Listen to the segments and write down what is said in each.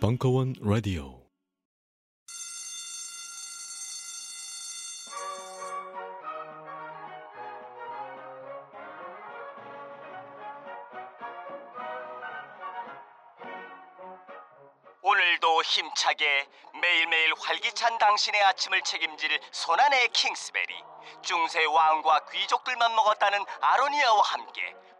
벙커원 라디오 오늘도 힘차게 매일매일 활기찬 당신의 아침을 책임질 손안의 킹스베리, 중세 왕과 귀족들만 먹었다는 아로니아와 함께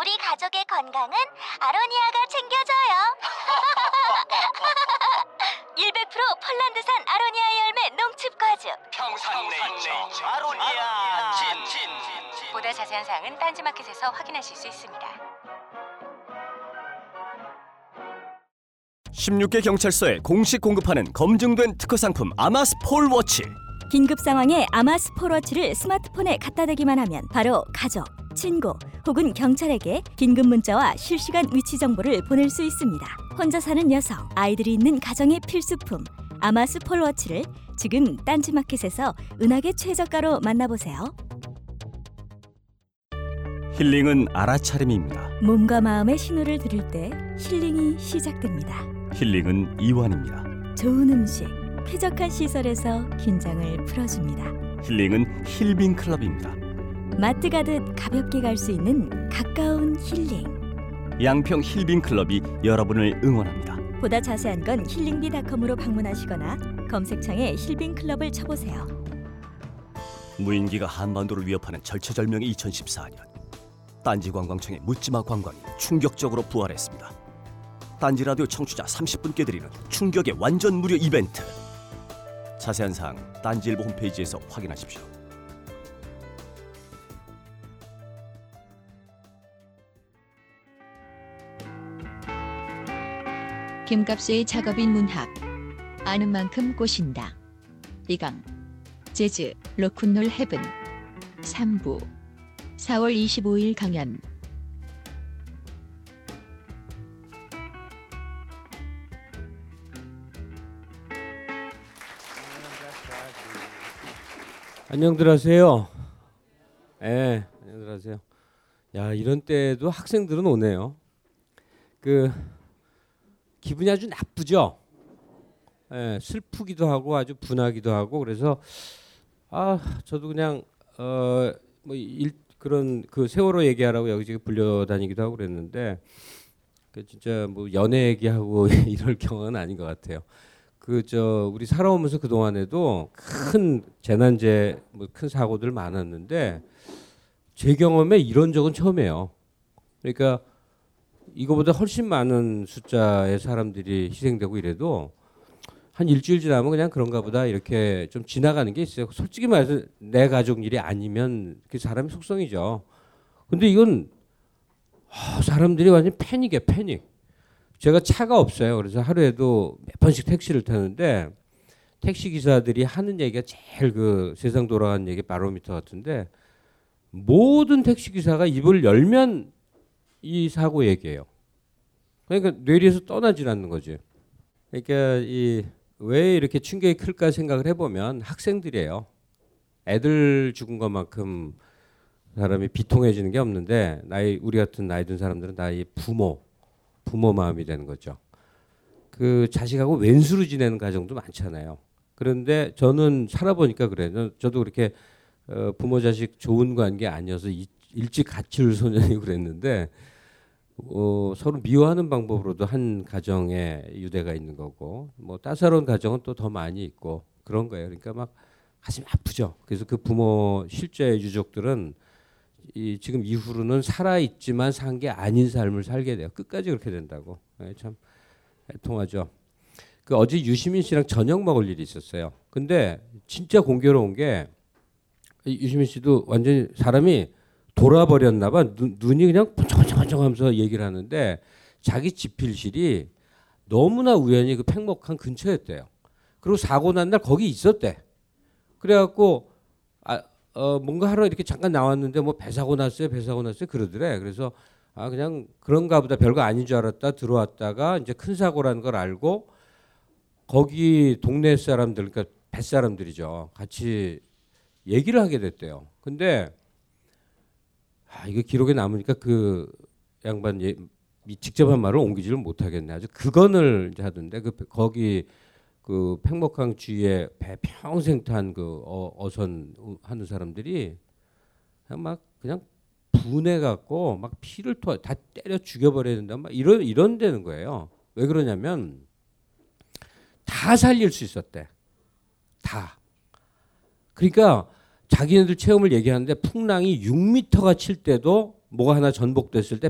우리 가족의 건강은 아로니아가 챙겨줘요. 100% 폴란드산 아로니아 열매 농축과즙 평산네이처 아로니아 진. 보다 자세한 사항은 딴지마켓에서 확인하실 수 있습니다. 16개 경찰서에 공식 공급하는 검증된 특허 상품 아마스 폴워치. 긴급 상황에 아마스 폴워치를 스마트폰에 갖다 대기만 하면 바로 가족, 친구 혹은 경찰에게 긴급 문자와 실시간 위치 정보를 보낼 수 있습니다. 혼자 사는 여성, 아이들이 있는 가정의 필수품 아마스 폴워치를 지금 딴지마켓에서 은하계 최저가로 만나보세요. 힐링은 알아차림입니다. 몸과 마음의 신호를 들을 때 힐링이 시작됩니다. 힐링은 이완입니다. 좋은 음식, 쾌적한 시설에서 긴장을 풀어줍니다. 힐링은 힐빈 클럽입니다. 마트 가듯 가볍게 갈 수 있는 가까운 힐링, 양평 힐빈 클럽이 여러분을 응원합니다. 보다 자세한 건 힐링비닷컴으로 방문하시거나 검색창에 힐빈 클럽을 쳐보세요. 무인기가 한반도를 위협하는 절체절명의 2014년, 딴지 관광청의 묻지마 관광이 충격적으로 부활했습니다. 딴지 라디오 청취자 30분께 드리는 충격의 완전 무료 이벤트, 자세한 사항 딴지일보 홈페이지에서 확인하십시오. 김갑수의 작업인 문학, 아는 만큼 꼬신다. 2강 재즈 로큰롤 헤븐 3부 4월 25일 강연. 안녕들 하세요. 네, 안녕들 하세요. 야, 이런 때에도 학생들은 오네요. 기분이 아주 나쁘죠. 예, 슬프기도 하고 아주 분하기도 하고. 그래서 저도 그냥 그런 세월호 얘기하라고 여기저기 불려다니기도 하고 그랬는데, 진짜 연애 얘기하고 이럴 경우는 아닌 것 같아요. 우리 살아오면서 그 동안에도 큰 재난재 큰 사고들 많았는데 제 경험에 이런 적은 처음이에요. 그러니까 이거보다 훨씬 많은 숫자의 사람들이 희생되고 이래도 한 일주일 지나면 그냥 그런가 보다 이렇게 좀 지나가는 게 있어요. 솔직히 말해서 내 가족 일이 아니면 그 사람의 속성이죠. 근데 이건 사람들이 완전 패닉이에요. 패닉. 제가 차가 없어요. 그래서 하루에도 몇 번씩 택시를 타는데 택시 기사들이 하는 얘기가 제일 세상 돌아가는 얘기 바로미터 같은데, 모든 택시 기사가 입을 열면 이 사고 얘기예요. 그러니까 뇌리에서 떠나질 않는 거지. 그러니까 왜 이렇게 충격이 클까 생각을 해보면 학생들이에요. 애들 죽은 것만큼 사람이 비통해지는 게 없는데 우리 같은 나이 든 사람들은 나의 부모 마음이 되는 거죠. 자식하고 왼수로 지내는 가정도 많잖아요. 그런데 저는 살아보니까 그래요. 저도 그렇게 부모 자식 좋은 관계 아니어서 일찍 가출 소년이고 그랬는데, 서로 미워하는 방법으로도 한 가정에 유대가 있는 거고, 따사로운 가정은 또 더 많이 있고 그런 거예요. 그러니까 막 가슴이 아프죠. 그래서 그 부모 실제 유족들은 지금 이후로는 살아있지만 산 게 아닌 삶을 살게 돼요. 끝까지 그렇게 된다고. 참 애통하죠. 어제 유시민 씨랑 저녁 먹을 일이 있었어요. 근데 진짜 공교로운 게, 유시민 씨도 완전히 사람이 돌아버렸나 봐. 눈이 그냥 번쩍번쩍 하면서 얘기를 하는데 자기 집필실이 너무나 우연히 팽목항 근처였대요. 그리고 사고 난 날 거기 있었대. 그래갖고 뭔가 하러 이렇게 잠깐 나왔는데 뭐 배 사고 났어요 그러더래. 그래서 아 그냥 그런가 보다 별거 아닌 줄 알았다 들어왔다가 이제 큰 사고라는 걸 알고 거기 동네 사람들 그러니까 배 사람들이죠. 같이 얘기를 하게 됐대요. 근데 아 이거 기록에 남으니까 그 양반 직접 한 말을 옮기지를 못하겠네. 아주 그건을 이제 하던데 그 거기 그 팽목항 주위에 배 평생 탄 그 어선 하는 사람들이 막 그냥 분해 갖고 막 피를 토 다 때려 죽여버려야 된다 막 이런 되는 거예요. 왜 그러냐면 다 살릴 수 있었대. 다. 그러니까 자기네들 체험을 얘기하는데 풍랑이 6m가 칠 때도 뭐가 하나 전복됐을 때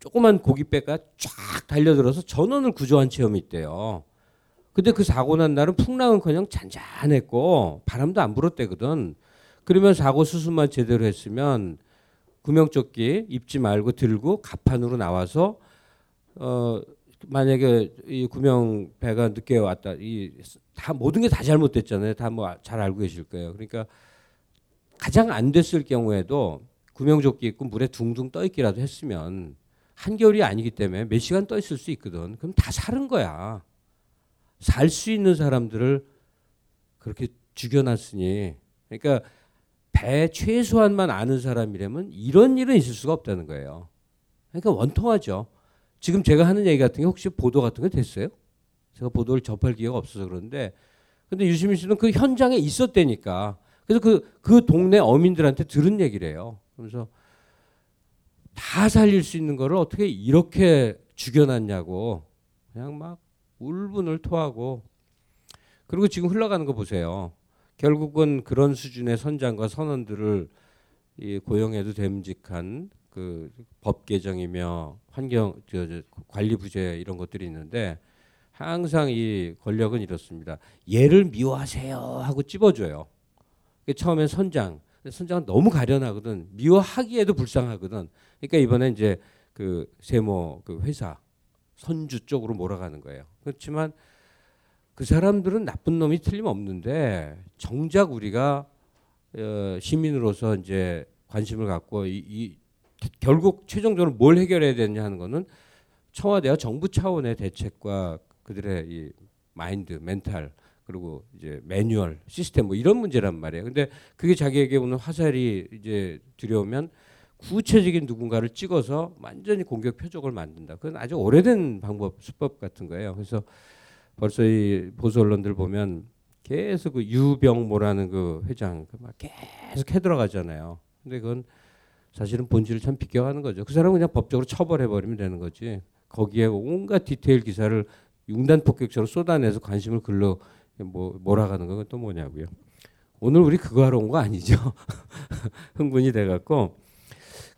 조그만 고깃배가 쫙 달려들어서 전원을 구조한 체험이 있대요. 근데 그 사고 난 날은 풍랑은커녕 잔잔했고 바람도 안 불었대거든. 그러면 사고 수습만 제대로 했으면 구명조끼 입지 말고 들고 갑판으로 나와서 만약에 이 구명배가 늦게 왔다 다 모든 게 다 잘못됐잖아요. 다 뭐 잘 알고 계실 거예요. 그러니까 가장 안 됐을 경우에도 구명조끼 입고 물에 둥둥 떠 있기라도 했으면 한겨울이 아니기 때문에 몇 시간 떠 있을 수 있거든. 그럼 다 사는 거야. 살 수 있는 사람들을 그렇게 죽여놨으니 그러니까 배 최소한만 아는 사람이라면 이런 일은 있을 수가 없다는 거예요. 그러니까 원통하죠. 지금 제가 하는 얘기 같은 게 혹시 보도 같은 게 됐어요? 제가 보도를 접할 기회가 없어서 그런데 근데 유시민 씨는 그 현장에 있었다니까. 그래서 그 동네 어민들한테 들은 얘기를 해요. 그래서 다 살릴 수 있는 거를 어떻게 이렇게 죽여놨냐고 그냥 막 울분을 토하고. 그리고 지금 흘러가는 거 보세요. 결국은 그런 수준의 선장과 선원들을 고용해도 됨직한 그 법 개정이며 환경 관리 부재 이런 것들이 있는데 항상 이 권력은 이렇습니다. 얘를 미워하세요 하고 찝어줘요. 처음엔 선장은 너무 가련하거든. 미워하기에도 불쌍하거든. 그러니까 이번에 이제 그 세모 그 회사 선주 쪽으로 몰아가는 거예요. 그렇지만 그 사람들은 나쁜 놈이 틀림없는데 정작 우리가 시민으로서 이제 관심을 갖고 이 결국 최종적으로 뭘 해결해야 되느냐 하는 거는 청와대와 정부 차원의 대책과 그들의 이 마인드, 멘탈 그리고 이제 매뉴얼, 시스템 뭐 이런 문제란 말이에요. 근데 그게 자기에게 오는 화살이 이제 들여오면 구체적인 누군가를 찍어서 완전히 공격 표적을 만든다. 그건 아주 오래된 방법, 수법 같은 거예요. 그래서 벌써 이 보수 언론들 보면 계속 그 유병모라는 그 회장 막 계속 해들어가잖아요. 근데 그건 사실은 본질을 참 비껴가는 거죠. 그 사람은 그냥 법적으로 처벌해버리면 되는 거지. 거기에 온갖 디테일 기사를 융단폭격처럼 쏟아내서 관심을 글로 몰아가는 건 또 뭐냐고요. 오늘 우리 그거 하러 온 거 아니죠. 흥분이 돼갖고.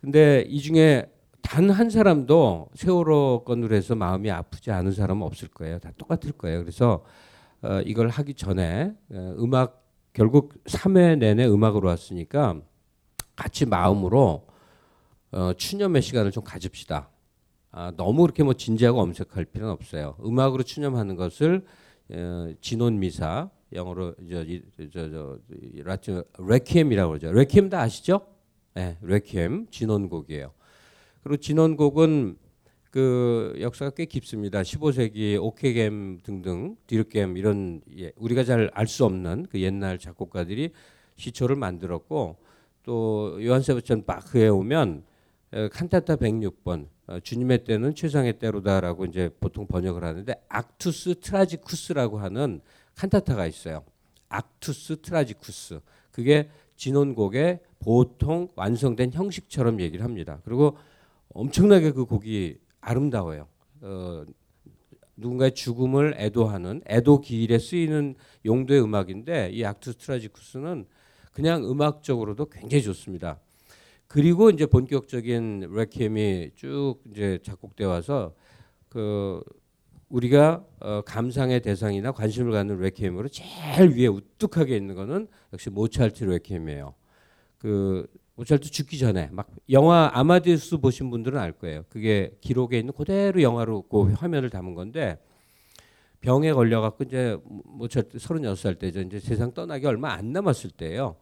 근데 이 중에 단 한 사람도 세월호 건으로 해서 마음이 아프지 않은 사람은 없을 거예요. 다 똑같을 거예요. 그래서 이걸 하기 전에 음악 결국 3회 내내 음악으로 왔으니까 같이 마음으로 추념의 시간을 좀 가집시다. 아, 너무 그렇게 뭐 진지하고 엄색할 필요는 없어요. 음악으로 추념하는 것을 진혼미사 영어로 라틴 레퀴엠이라고 그러죠. 레퀴엠 다 아시죠? 네, 레퀴엠 진혼곡이에요. 그리고 진혼곡은 그 역사가 꽤 깊습니다. 15세기 오케겜 등등 디르겜 이런 우리가 잘 알 수 없는 그 옛날 작곡가들이 시초를 만들었고 또 요한 세바스찬 바흐에 오면 칸타타 106번 주님의 때는 최상의 때로다라고 이제 보통 번역을 하는데 악투스 트라지쿠스라고 하는 칸타타가 있어요. 악투스 트라지쿠스 그게 진혼곡의 보통 완성된 형식처럼 얘기를 합니다. 그리고 엄청나게 그 곡이 아름다워요. 누군가의 죽음을 애도하는 애도 기일에 쓰이는 용도의 음악인데 이 악투스 트라지쿠스는 그냥 음악적으로도 굉장히 좋습니다. 그리고 이제 본격적인 레퀴엠이 쭉 이제 작곡돼 와서 그 우리가 감상의 대상이나 관심을 갖는 레퀴엠으로 제일 위에 우뚝하게 있는 거는 역시 모차르트 레퀴엠이에요. 그 모차르트 죽기 전에 막 영화 아마데우스 보신 분들은 알 거예요. 그게 기록에 있는 그대로 영화로 그 화면을 담은 건데 병에 걸려 갖고 이제 모차르트 36살 때죠. 이제 세상 떠나기 얼마 안 남았을 때예요.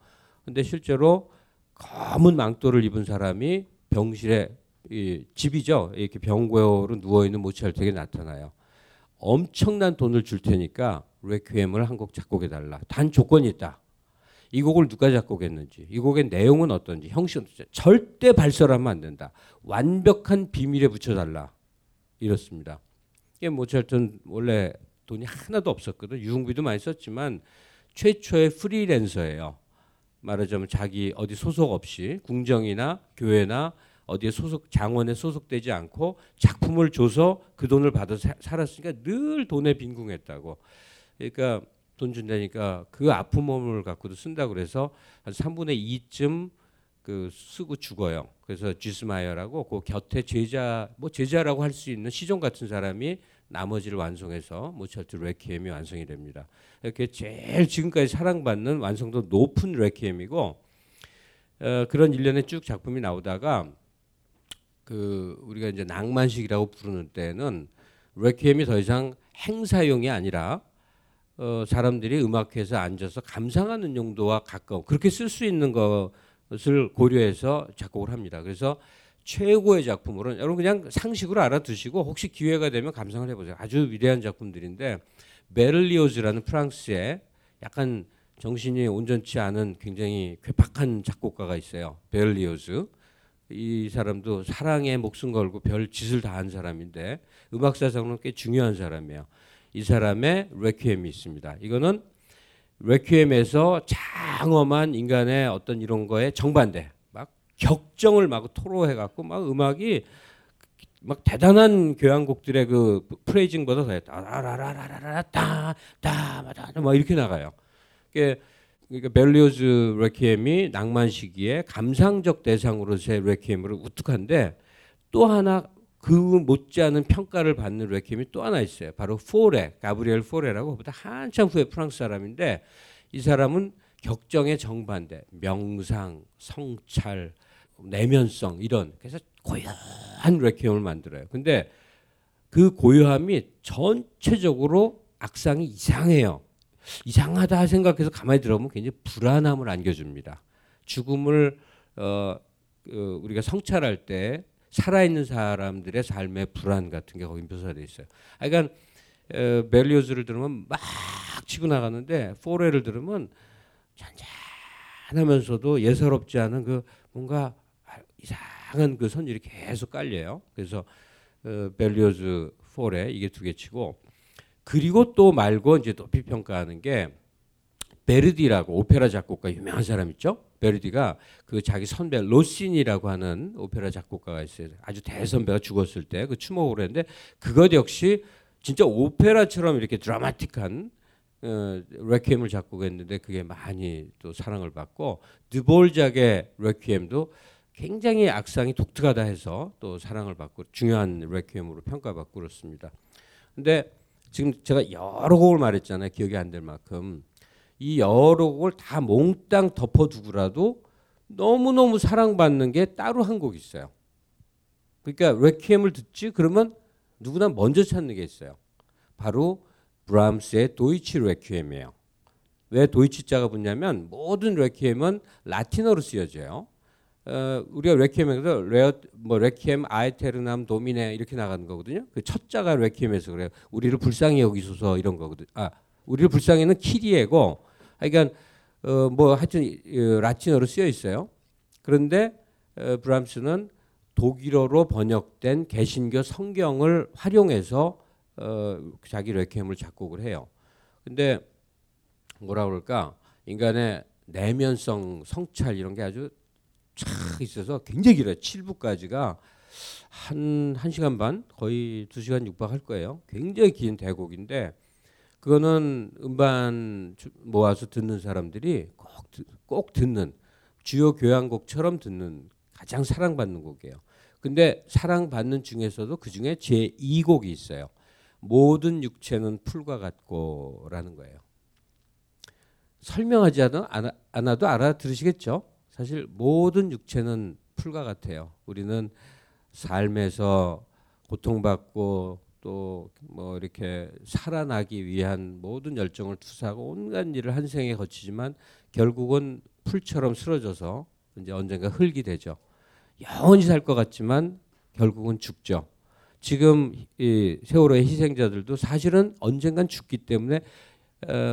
근데 실제로 검은 망토를 입은 사람이 병실에 이 집이죠. 이렇게 병고로 누워있는 모차르트에게 나타나요. 엄청난 돈을 줄 테니까 레퀴엠을 한 곡 작곡해달라. 단 조건이 있다. 이 곡을 누가 작곡했는지, 이 곡의 내용은 어떤지, 형식은 어떤지 절대 발설하면 안 된다. 완벽한 비밀에 붙여달라. 이렇습니다. 이게 모차르트는 원래 돈이 하나도 없었거든. 유흥비도 많이 썼지만 최초의 프리랜서예요. 말하자면 자기 어디 소속 없이 궁정이나 교회나 어디에 소속, 장원에 소속되지 않고 작품을 줘서 그 돈을 받아서 살았으니까 늘 돈에 빈궁했다고. 그러니까 돈 준다니까 그 아픈 몸을 갖고도 쓴다고 그래서 한 3분의 2쯤 그 쓰고 죽어요. 그래서 지스마이어라고 그 곁에 제자, 뭐 제자라고 할 수 있는 시종 같은 사람이 나머지를 완성해서 모차르트 레퀴엠이 완성이 됩니다. 이렇게 제일 지금까지 사랑받는 완성도 높은 레퀴엠이고 그런 일련의 쭉 작품이 나오다가 그 우리가 이제 낭만식이라고 부르는 때는 레퀴엠이 더 이상 행사용이 아니라 사람들이 음악회에서 앉아서 감상하는 용도와 가까운 그렇게 쓸 수 있는 것을 고려해서 작곡을 합니다. 그래서 최고의 작품으로는 여러분 그냥 상식으로 알아두시고 혹시 기회가 되면 감상을 해보세요. 아주 위대한 작품들인데 베를리오즈라는 프랑스의 약간 정신이 온전치 않은 굉장히 괴팍한 작곡가가 있어요. 베를리오즈. 이 사람도 사랑에 목숨 걸고 별짓을 다 한 사람인데 음악사상으로는 꽤 중요한 사람이에요. 이 사람의 레퀴엠이 있습니다. 이거는 레퀴엠에서 장엄한 인간의 어떤 이런 거에 정반대 막 격정을 막 토로해갖고 막 음악이 막 대단한 교향곡들의 그 프레이징보다 더 따라라라라라 따따마다 막 이렇게 나가요. 그러니까 베를리오즈 레퀴엠이 낭만 시기에 감상적 대상으로서의 레퀴엠으로 우뚝한데 또 하나 그 못지않은 평가를 받는 레퀴엠이 또 하나 있어요. 바로 포레, 가브리엘 포레라고 보다 한참 후에 프랑스 사람인데 이 사람은 격정의 정반대, 명상, 성찰, 내면성 이런 그래서 고요한 레퀴엠을 만들어요. 근데 그 고요함이 전체적으로 악상이 이상해요. 이상하다 생각해서 가만히 들어보면 굉장히 불안함을 안겨줍니다. 죽음을 우리가 성찰할 때 살아있는 사람들의 삶의 불안 같은 게 거기 묘사되어 있어요. 그러니까 베를리오즈를 들으면 막 치고 나가는데 포레를 들으면 잔잔하면서도 예사롭지 않은 그 뭔가 이상한 그 선율이 계속 깔려요. 그래서 베를리오즈 포레 이게 두 개 치고 그리고 또 말고 이제 높이 평가하는 게 베르디라고 오페라 작곡가 유명한 사람 있죠. 베르디가 그 자기 선배 로시니라고 하는 오페라 작곡가가 있어요. 아주 대선배가 죽었을 때 그 추모를 했는데 그것 역시 진짜 오페라처럼 이렇게 드라마틱한 레퀴엠을 작곡했는데 그게 많이 또 사랑을 받고 드볼작의 레퀴엠도 굉장히 악상이 독특하다 해서 또 사랑을 받고 중요한 레퀴엠으로 평가받고 그렇습니다. 근데 지금 제가 여러 곡을 말했잖아요. 기억이 안 될 만큼. 이 여러 곡을 다 몽땅 덮어두고라도 너무너무 사랑받는 게 따로 한 곡이 있어요. 그러니까 레퀴엠을 듣지 그러면 누구나 먼저 찾는 게 있어요. 바로 브람스의 도이치 레퀴엠이에요. 왜 도이치자가 붙냐면 모든 레퀴엠은 라틴어로 쓰여져요. 우리가 레퀴엠에서 레퀴엠 아에테르남 도미네 이렇게 나가는 거거든요. 그 첫 자가 레퀴엠에서 그래요. 우리를 불쌍히 여기소서 이런 거거든요. 우리를 불쌍히는 키리에고 그러니까 하여튼 라틴어로 쓰여 있어요. 그런데 브람스는 독일어로 번역된 개신교 성경을 활용해서 자기 레퀴엠을 작곡을 해요. 근데 뭐라 그럴까? 인간의 내면성, 성찰 이런 게 아주 착 있어서 굉장히 길어요. 7부까지가 한 시간 반, 거의 2시간 6박 할 거예요. 굉장히 긴 대곡인데 그거는 음반 모아서 듣는 사람들이 꼭 듣는 주요 교향곡처럼 듣는 가장 사랑받는 곡이에요. 근데 사랑받는 중에서도 그중에 제2곡이 있어요. 모든 육체는 풀과 같고 라는 거예요. 설명하지 않아도 알아들으시겠죠? 사실 모든 육체는 풀과 같아요. 우리는 삶에서 고통받고 또 뭐 이렇게 살아나기 위한 모든 열정을 투사하고 온갖 일을 한 생에 거치지만 결국은 풀처럼 쓰러져서 이제 언젠가 흙이 되죠. 영원히 살 것 같지만 결국은 죽죠. 지금 이 세월호의 희생자들도 사실은 언젠간 죽기 때문에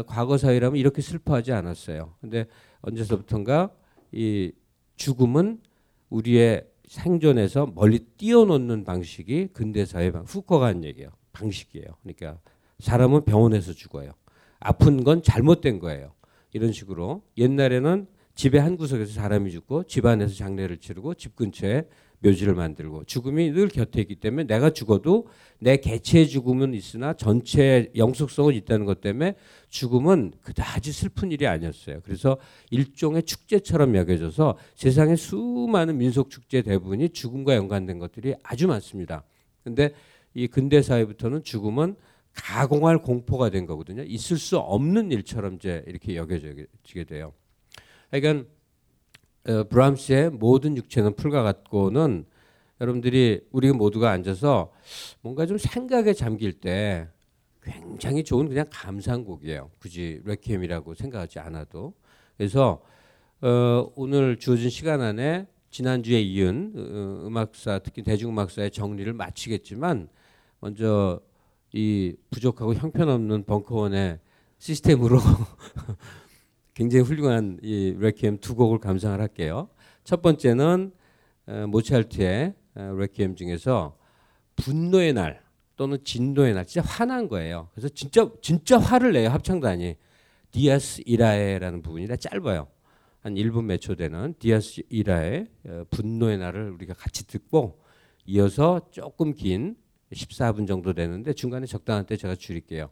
과거 사회라면 이렇게 슬퍼하지 않았어요. 근데 언제서부턴가 이 죽음은 우리의 생존에서 멀리 띄어놓는 방식이 근대 사회 후커가 한 얘기예요. 방식이에요. 그러니까 사람은 병원에서 죽어요. 아픈 건 잘못된 거예요. 이런 식으로 옛날에는 집의 한 구석에서 사람이 죽고 집안에서 장례를 치르고 집 근처에 묘지를 만들고 죽음이 늘 곁에 있기 때문에 내가 죽어도 내 개체의 죽음은 있으나 전체의 영속성은 있다는 것 때문에 죽음은 그다지 슬픈 일이 아니었어요. 그래서 일종의 축제처럼 여겨져서 세상의 수많은 민속 축제 대부분이 죽음과 연관된 것들이 아주 많습니다. 그런데 이 근대 사회부터는 죽음은 가공할 공포가 된 거거든요. 있을 수 없는 일처럼 이제 이렇게 여겨지게 돼요. 그러니까 브람스의 모든 육체는 풀과 같고는 여러분들이 우리 모두가 앉아서 뭔가 좀 생각에 잠길 때 굉장히 좋은 그냥 감상곡이에요. 굳이 레퀴엠이라고 생각하지 않아도. 그래서 오늘 주어진 시간 안에 지난주에 이은 음악사 특히 대중음악사의 정리를 마치겠지만 먼저 이 부족하고 형편없는 벙커원의 시스템으로 굉장히 훌륭한 이 레퀴엠 두 곡을 감상을 할게요. 첫 번째는 모차르트의 레퀴엠 중에서 분노의 날 또는 진노의 날, 진짜 화난 거예요. 그래서 진짜 화를 내요. 합창단이. 디아스 이라에라는 부분이라 짧아요. 한 1분 몇 초 되는 디아스 이라에 분노의 날을 우리가 같이 듣고 이어서 조금 긴 14분 정도 되는데 중간에 적당한 때 제가 줄일게요.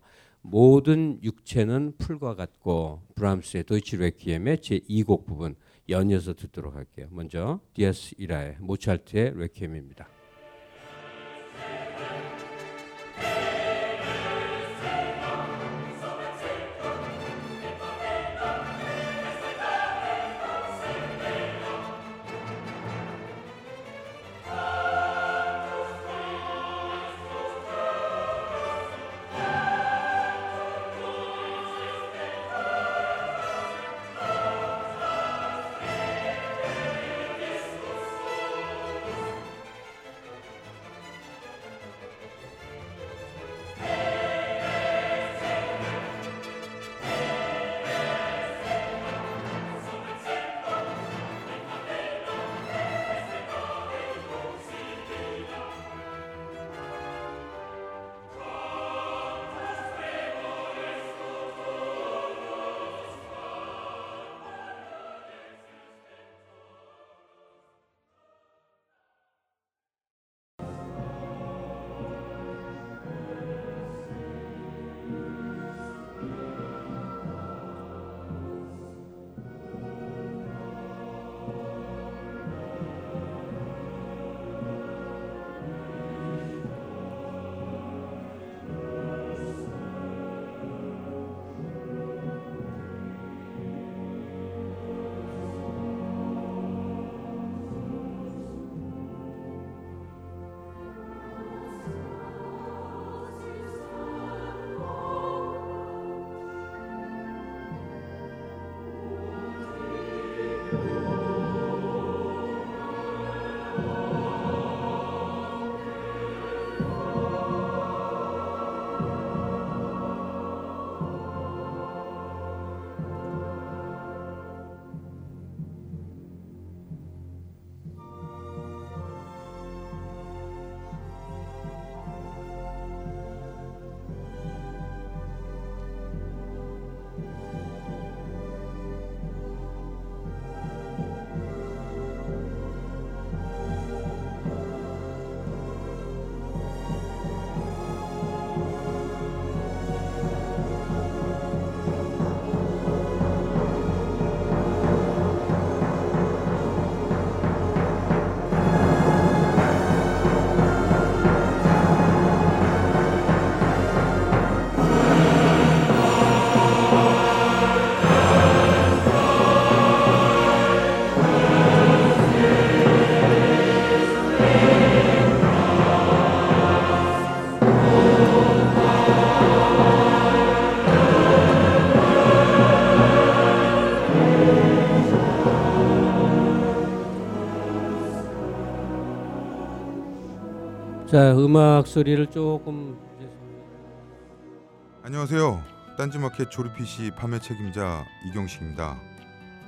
모든 육체는 풀과 같고 브람스의 도이치 레퀴엠의 제2곡 부분 연이어서 듣도록 할게요. 먼저 디아스 이라의 모차르트의 레퀴엠입니다. 자, 음악 소리를 조금. 안녕하세요. 딴지마켓 조립 PC 판매 책임자 이경식입니다.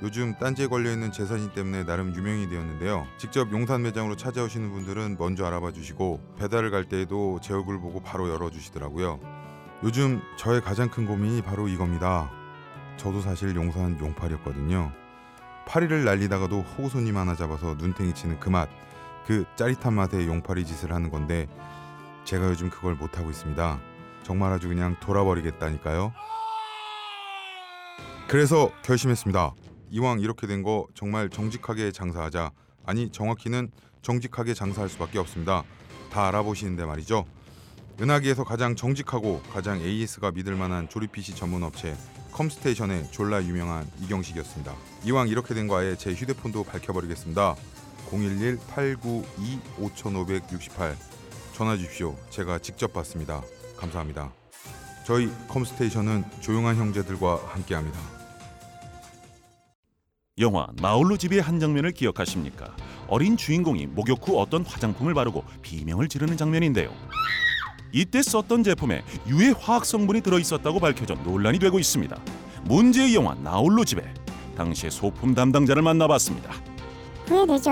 요즘 딴지에 걸려있는 재산이 때문에 나름 유명이 되었는데요. 직접 용산 매장으로 찾아오시는 분들은 먼저 알아봐 주시고 배달을 갈 때에도 제 얼굴 보고 바로 열어주시더라고요. 요즘 저의 가장 큰 고민이 바로 이겁니다. 저도 사실 용산 용팔이었거든요. 파리를 날리다가도 호구손님 하나 잡아서 눈탱이 치는 그 맛, 그 짜릿한 맛에 용팔이 짓을 하는 건데 제가 요즘 그걸 못하고 있습니다. 정말 아주 그냥 돌아버리겠다니까요. 그래서 결심했습니다. 이왕 이렇게 된 거 정말 정직하게 장사하자. 아니, 정확히는 정직하게 장사할 수밖에 없습니다. 다 알아보시는데 말이죠. 은하계에서 가장 정직하고 가장 AS가 믿을 만한 조립 PC 전문 업체 컴스테이션의 졸라 유명한 이경식이었습니다. 이왕 이렇게 된 거 아예 제 휴대폰도 밝혀버리겠습니다. 011-892-5568 전화 주십시오. 제가 직접 받습니다. 감사합니다. 저희 컴스테이션은 조용한 형제들과 함께합니다. 영화 나홀로 집의 한 장면을 기억하십니까? 어린 주인공이 목욕 후 어떤 화장품을 바르고 비명을 지르는 장면인데요. 이때 썼던 제품에 유해 화학 성분이 들어있었다고 밝혀져 논란이 되고 있습니다. 문제의 영화 나홀로 집에 당시의 소품 담당자를 만나봤습니다. 후회되죠.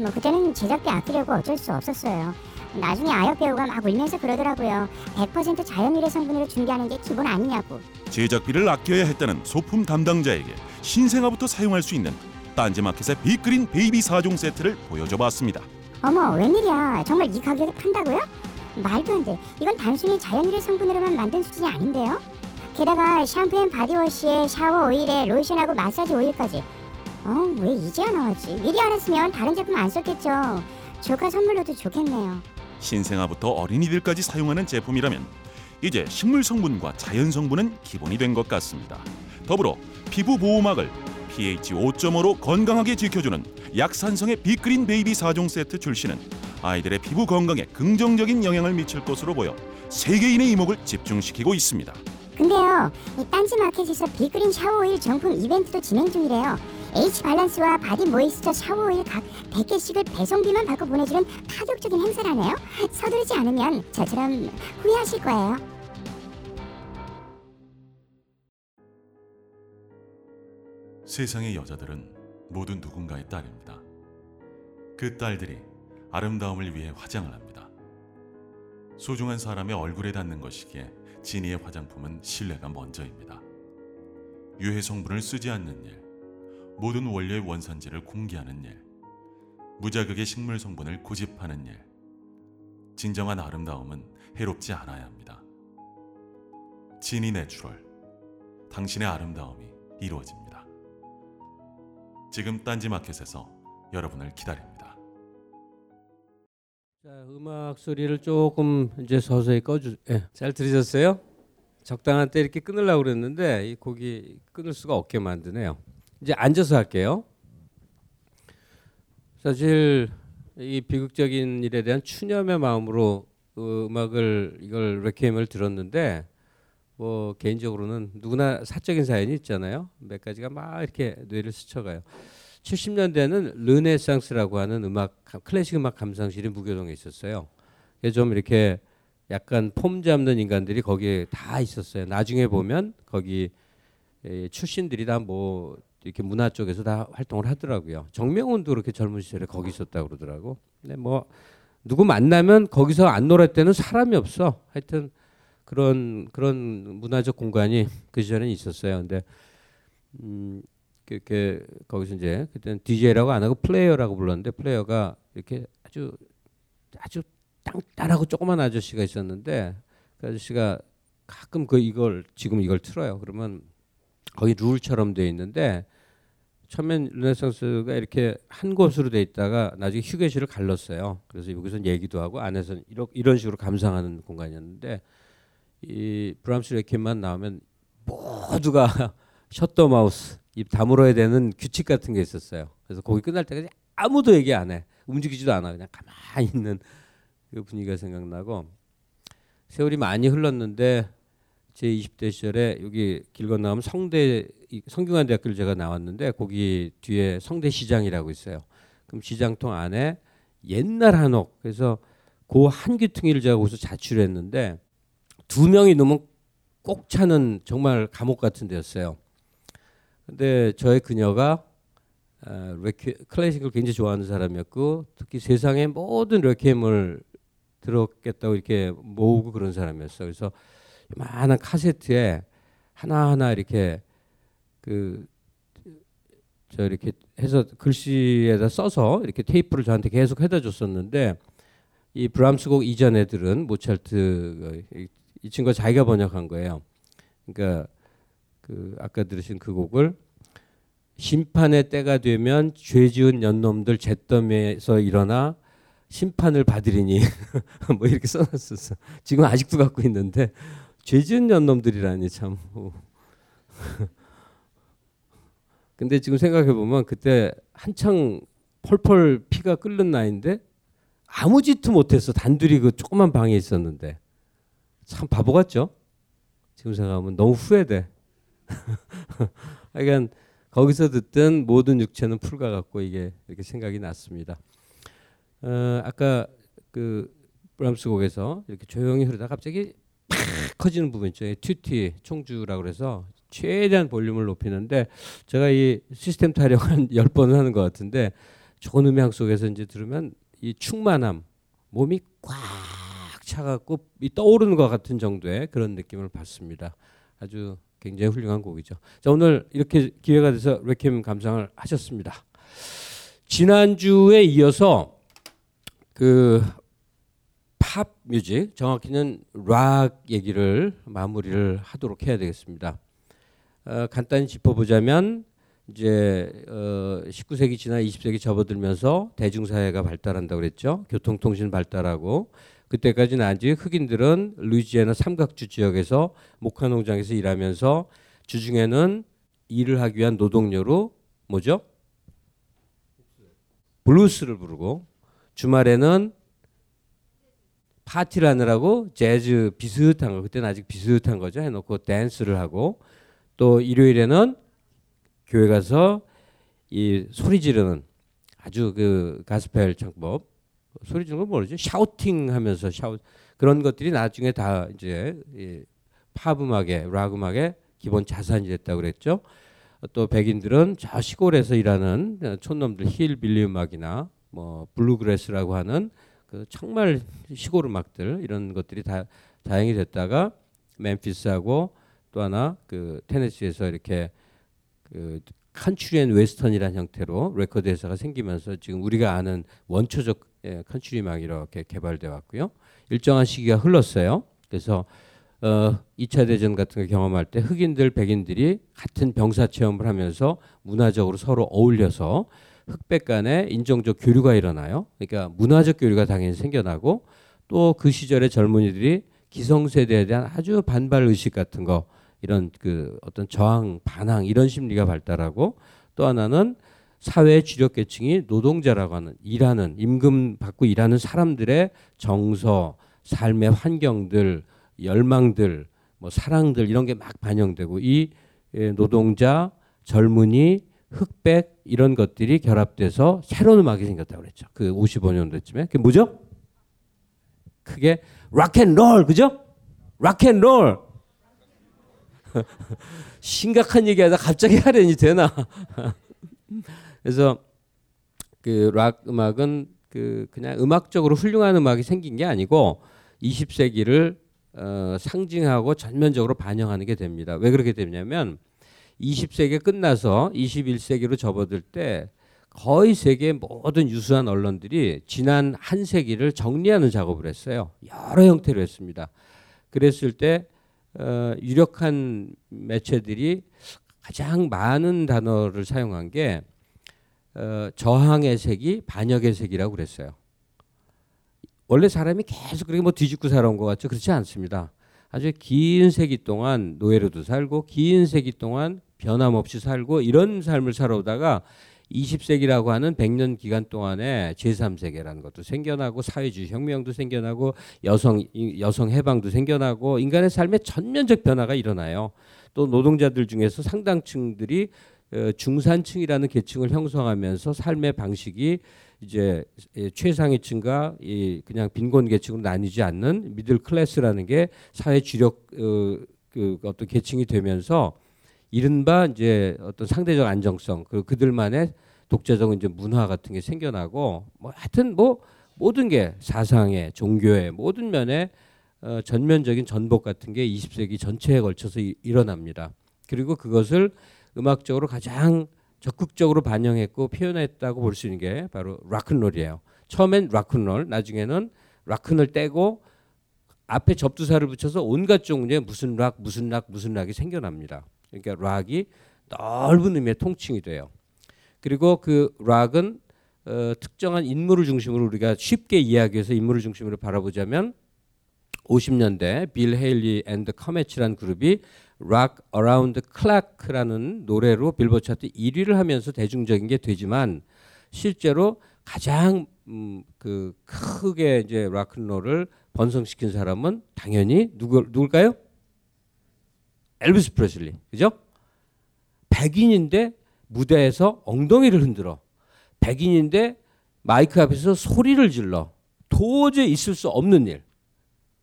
뭐 그때는 제작비 아끼려고 어쩔 수 없었어요. 나중에 아역 배우가 막 울면서 그러더라고요. 100% 자연유래 성분으로 준비하는 게 기본 아니냐고. 제작비를 아껴야 했다는 소품 담당자에게 신생아부터 사용할 수 있는 딴지마켓의 비그린 베이비 4종 세트를 보여줘봤습니다. 어머, 웬일이야. 정말 이 가격에 판다고요? 말도 안 돼. 이건 단순히 자연유래 성분으로만 만든 수준이 아닌데요? 게다가 샴푸 앤 바디워시에 샤워 오일에 로션하고 마사지 오일까지. 왜 이제야 나왔지? 미리 알았으면 다른 제품 안 썼겠죠. 조카 선물로도 좋겠네요. 신생아부터 어린이들까지 사용하는 제품이라면 이제 식물 성분과 자연 성분은 기본이 된 것 같습니다. 더불어 피부 보호막을 pH 5.5로 건강하게 지켜주는 약산성의 비그린 베이비 4종 세트 출시는 아이들의 피부 건강에 긍정적인 영향을 미칠 것으로 보여 세계인의 이목을 집중시키고 있습니다. 근데요, 이 딴지마켓에서 비그린 샤워오일 정품 이벤트도 진행 중이래요. H발란스와 바디 모이스처 샤워오일 각 100개씩을 배송비만 받고 보내주는 파격적인 행사라네요. 서두르지 않으면 저처럼 후회하실 거예요. 세상의 여자들은 모두 누군가의 딸입니다. 그 딸들이 아름다움을 위해 화장을 합니다. 소중한 사람의 얼굴에 닿는 것이기에 지니의 화장품은 신뢰가 먼저입니다. 유해 성분을 쓰지 않는 일, 모든 원료의 원산지를 공개하는 일, 무자극의 식물 성분을 고집하는 일. 진정한 아름다움은 해롭지 않아야 합니다. 지니 내추럴, 당신의 아름다움이 이루어집니다. 지금 딴지마켓에서 여러분을 기다립니다. 자, 음악 소리를 조금 이제 서서히 꺼주. 예. 잘 들으셨어요? 적당한 때 이렇게 끊으려고 그랬는데 이 곡이 끊을 수가 없게 만드네요. 이제 앉아서 할게요. 사실 이 비극적인 일에 대한 추념의 마음으로 음악을 이걸 레퀴엠을 들었는데 뭐 개인적으로는 누구나 사적인 사연이 있잖아요. 몇 가지가 막 이렇게 뇌를 스쳐가요. 70년대는 르네상스라고 하는 음악 클래식 음악 감상실이 무교동에 있었어요. 좀 이렇게 약간 폼 잡는 인간들이 거기에 다 있었어요. 나중에 보면 거기 출신들이 다 뭐 이렇게 문화 쪽에서 다 활동을 하더라고요. 정명훈도 그렇게 젊은 시절에 거기 있었다고 그러더라고. 근데 뭐 누구 만나면 거기서 안 놀았 때는 사람이 없어. 하여튼 그런 문화적 공간이 그 시절에는 있었어요. 근데 이렇게 거기서 이제 그때는 DJ라고 안 하고 플레이어라고 불렀는데 플레이어가 이렇게 아주 땅따라고 조그만 아저씨가 있었는데 그 아저씨가 가끔 지금 이걸 틀어요. 그러면 거의 룰처럼 돼 있는데 처음엔 르네상스가 이렇게 한 곳으로 돼 있다가 나중에 휴게실을 갈랐어요. 그래서 여기서 얘기도 하고 안에서는 이런 식으로 감상하는 공간이었는데 이 브람스 레퀴엠만 나오면 모두가 셧더 마우스 입 다물어야 되는 규칙 같은 게 있었어요. 그래서 거기 끝날 때까지 아무도 얘기 안 해. 움직이지도 않아. 그냥 가만히 있는 그 분위기가 생각나고 세월이 많이 흘렀는데 제 20대 시절에 여기 길 건너가면 성대 성균관대학교를 제가 나왔는데 거기 뒤에 성대시장이라고 있어요. 그럼 시장통 안에 옛날 한옥 그래서 그 한 귀퉁이를 제가 거기서 자취를 했는데 두 명이 넘으면 꼭 차는 정말 감옥 같은 데였어요. 근데 저의 그녀가 클래식을 굉장히 좋아하는 사람이었고 특히 세상의 모든 레퀴엠을 들었겠다고 이렇게 모으고 그런 사람이었어요. 그래서 많은 카세트에 하나하나 이렇게 저 이렇게 해서 글씨에다 써서 이렇게 테이프를 저한테 계속 해다 줬었는데 이 브람스 곡 이전에 들은 모차르트 이 친구가 자기가 번역한 거예요. 그러니까 그 아까 들으신 그 곡을 심판의 때가 되면 죄 지은 연놈들 잿더미에서 일어나 심판을 받으리니 뭐 이렇게 써놨었어. 지금 아직도 갖고 있는데 죄 지은 연놈들이라니 참. 근데 지금 생각해보면 그때 한창 펄펄 피가 끓는 나이인데 아무 짓도 못했어. 단둘이 그 조그만 방에 있었는데 참 바보 같죠? 지금 생각하면 너무 후회돼. 그러니까 거기서 듣던 모든 육체는 풀과 같고 이게 이렇게 생각이 났습니다. 아까 그 브람스 곡에서 이렇게 조용히 흐르다 갑자기 팍 커지는 부분 있죠. 튜티 총주라고 그래서 최대한 볼륨을 높이는데 제가 이 시스템 타령 한 10번은 하는 것 같은데 좋은 음향 속에서 이제 들으면 이 충만함, 몸이 꽉 차갖고 이 떠오르는 것 같은 정도의 그런 느낌을 받습니다. 아주 굉장히 훌륭한 곡이죠. 자, 오늘 이렇게 기회가 돼서 레퀴엠 감상을 하셨습니다. 지난주에 이어서 그 팝 뮤직, 정확히는 락 얘기를 마무리를 하도록 해야 되겠습니다. 간단히 짚어보자면 이제 19세기 지나 20세기 접어들면서 대중사회가 발달한다고 그랬죠. 교통통신 발달하고 그때까지는 아직 흑인들은 루이지애나 삼각주 지역에서 목화농장에서 일하면서 주중에는 일을 하기 위한 노동료로 뭐죠? 블루스를 부르고 주말에는 파티를 하느라고 재즈 비슷한 거, 그때는 아직 비슷한 거죠. 해놓고 댄스를 하고 또 일요일에는 교회 가서 이 소리 지르는 아주 그 가스펠 창법 소리 지르는 건 모르죠. 샤우팅 하면서 그런 것들이 나중에 다 이제 이 팝 음악의 락 음악의 기본 자산이 됐다고 그랬죠. 또 백인들은 저 시골에서 일하는 촌놈들 힐빌리 음악이나 뭐 블루그래스라고 하는 그 정말 시골 음악들 이런 것들이 다 다양히 됐다가 멤피스하고 또 하나 그 테네시에서 이렇게 그 컨트리 앤 웨스턴이라는 형태로 레코드 회사가 생기면서 지금 우리가 아는 원초적 컨트리 음악이 이렇게 개발되어 왔고요. 일정한 시기가 흘렀어요. 그래서 2차 대전 같은 거 경험할 때 흑인들 백인들이 같은 병사 체험을 하면서 문화적으로 서로 어울려서 흑백 간의 인종적 교류가 일어나요. 그러니까 문화적 교류가 당연히 생겨나고 또 그 시절의 젊은이들이 기성세대에 대한 아주 반발 의식 같은 거 이런 그 어떤 저항, 반항 이런 심리가 발달하고 또 하나는 사회의 주력계층이 노동자라고 하는 일하는 임금 받고 일하는 사람들의 정서, 삶의 환경들, 열망들, 뭐 사랑들 이런 게 막 반영되고 이 노동자, 젊은이, 흑백 이런 것들이 결합돼서 새로운 음악이 생겼다고 그랬죠. 그 55년도쯤에 그게 뭐죠? 그게 락앤롤 그죠? 락앤롤 심각한 얘기하다 갑자기 하려니 되나? 그래서 그 락 음악은 그냥 음악적으로 훌륭한 음악이 생긴 게 아니고 20세기를 상징하고 전면적으로 반영하는 게 됩니다. 왜 그렇게 되냐면 20세기가 끝나서 21세기로 접어들 때 거의 세계의 모든 유수한 언론들이 지난 한 세기를 정리하는 작업을 했어요. 여러 형태로 했습니다. 그랬을 때 유력한 매체들이 가장 많은 단어를 사용한 게 저항의 세기, 반역의 세기라고 그랬어요. 원래 사람이 계속 그렇게 뭐 뒤집고 살아온 것 같죠? 그렇지 않습니다. 아주 긴 세기 동안 노예로도 살고 긴 세기 동안 변함없이 살고 이런 삶을 살아오다가 20세기라고 하는 100년 기간 동안에 제3세계라는 것도 생겨나고 사회주의 혁명도 생겨나고 여성 해방도 생겨나고 인간의 삶에 전면적 변화가 일어나요. 또 노동자들 중에서 상당층들이 중산층이라는 계층을 형성하면서 삶의 방식이 이제 최상위층과 이 그냥 빈곤 계층으로 나뉘지 않는 미들 클래스라는 게 사회 주력 그 어떤 계층이 되면서 이른바 이제 어떤 상대적 안정성, 그리고 그들만의 독자적 이제 문화 같은 게 생겨나고, 뭐 하여튼 뭐 모든 게 사상의, 종교의 모든 면에 전면적인 전복 같은 게 20세기 전체에 걸쳐서 일어납니다. 그리고 그것을 음악적으로 가장 적극적으로 반영했고 표현했다고 볼 수 있는 게 바로 락큰롤이에요. 처음엔 락큰롤, 나중에는 락큰을 떼고 앞에 접두사를 붙여서 온갖 종류의 무슨 락이 생겨납니다. 그러니까 락이 넓은 의미의 통칭이 돼요. 그리고 그 락은 특정한 인물을 중심으로 우리가 쉽게 이야기해서 인물을 중심으로 바라보자면 50년대 빌 헤일리 앤드 커메치라는 그룹이 Rock Around the Clock라는 노래로 빌보드 차트 1위를 하면서 대중적인 게 되지만, 실제로 가장 그 크게 이제 락앤롤을 번성시킨 사람은 당연히 누굴까요? 엘비스 프레슬리, 그죠? 백인인데 무대에서 엉덩이를 흔들어, 백인인데 마이크 앞에서 소리를 질러, 도저히 있을 수 없는 일,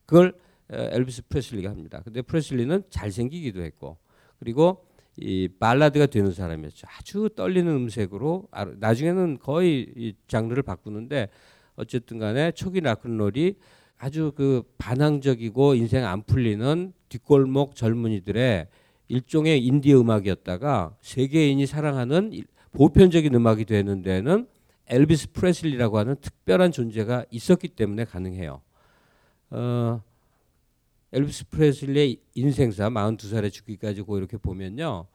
그걸 엘비스 프레슬리가 합니다. 근데 프레슬리는 잘생기기도 했고, 그리고 이 발라드가 되는 사람이었죠. 아주 떨리는 음색으로 나중에는 거의 이 장르를 바꾸는데, 어쨌든 간에 초기 락앤롤이 아주 그 반항적이고 인생 안 풀리는 뒷골목 젊은이들의 일종의 인디 음악이었다가 세계인이 사랑하는 보편적인 음악이 되는 데는 엘비스 프레슬리라고 하는 특별한 존재가 있었기 때문에 가능해요. 엘비스 프레슬리의 인생사 42살에 죽기까지 고 이렇게 보면요,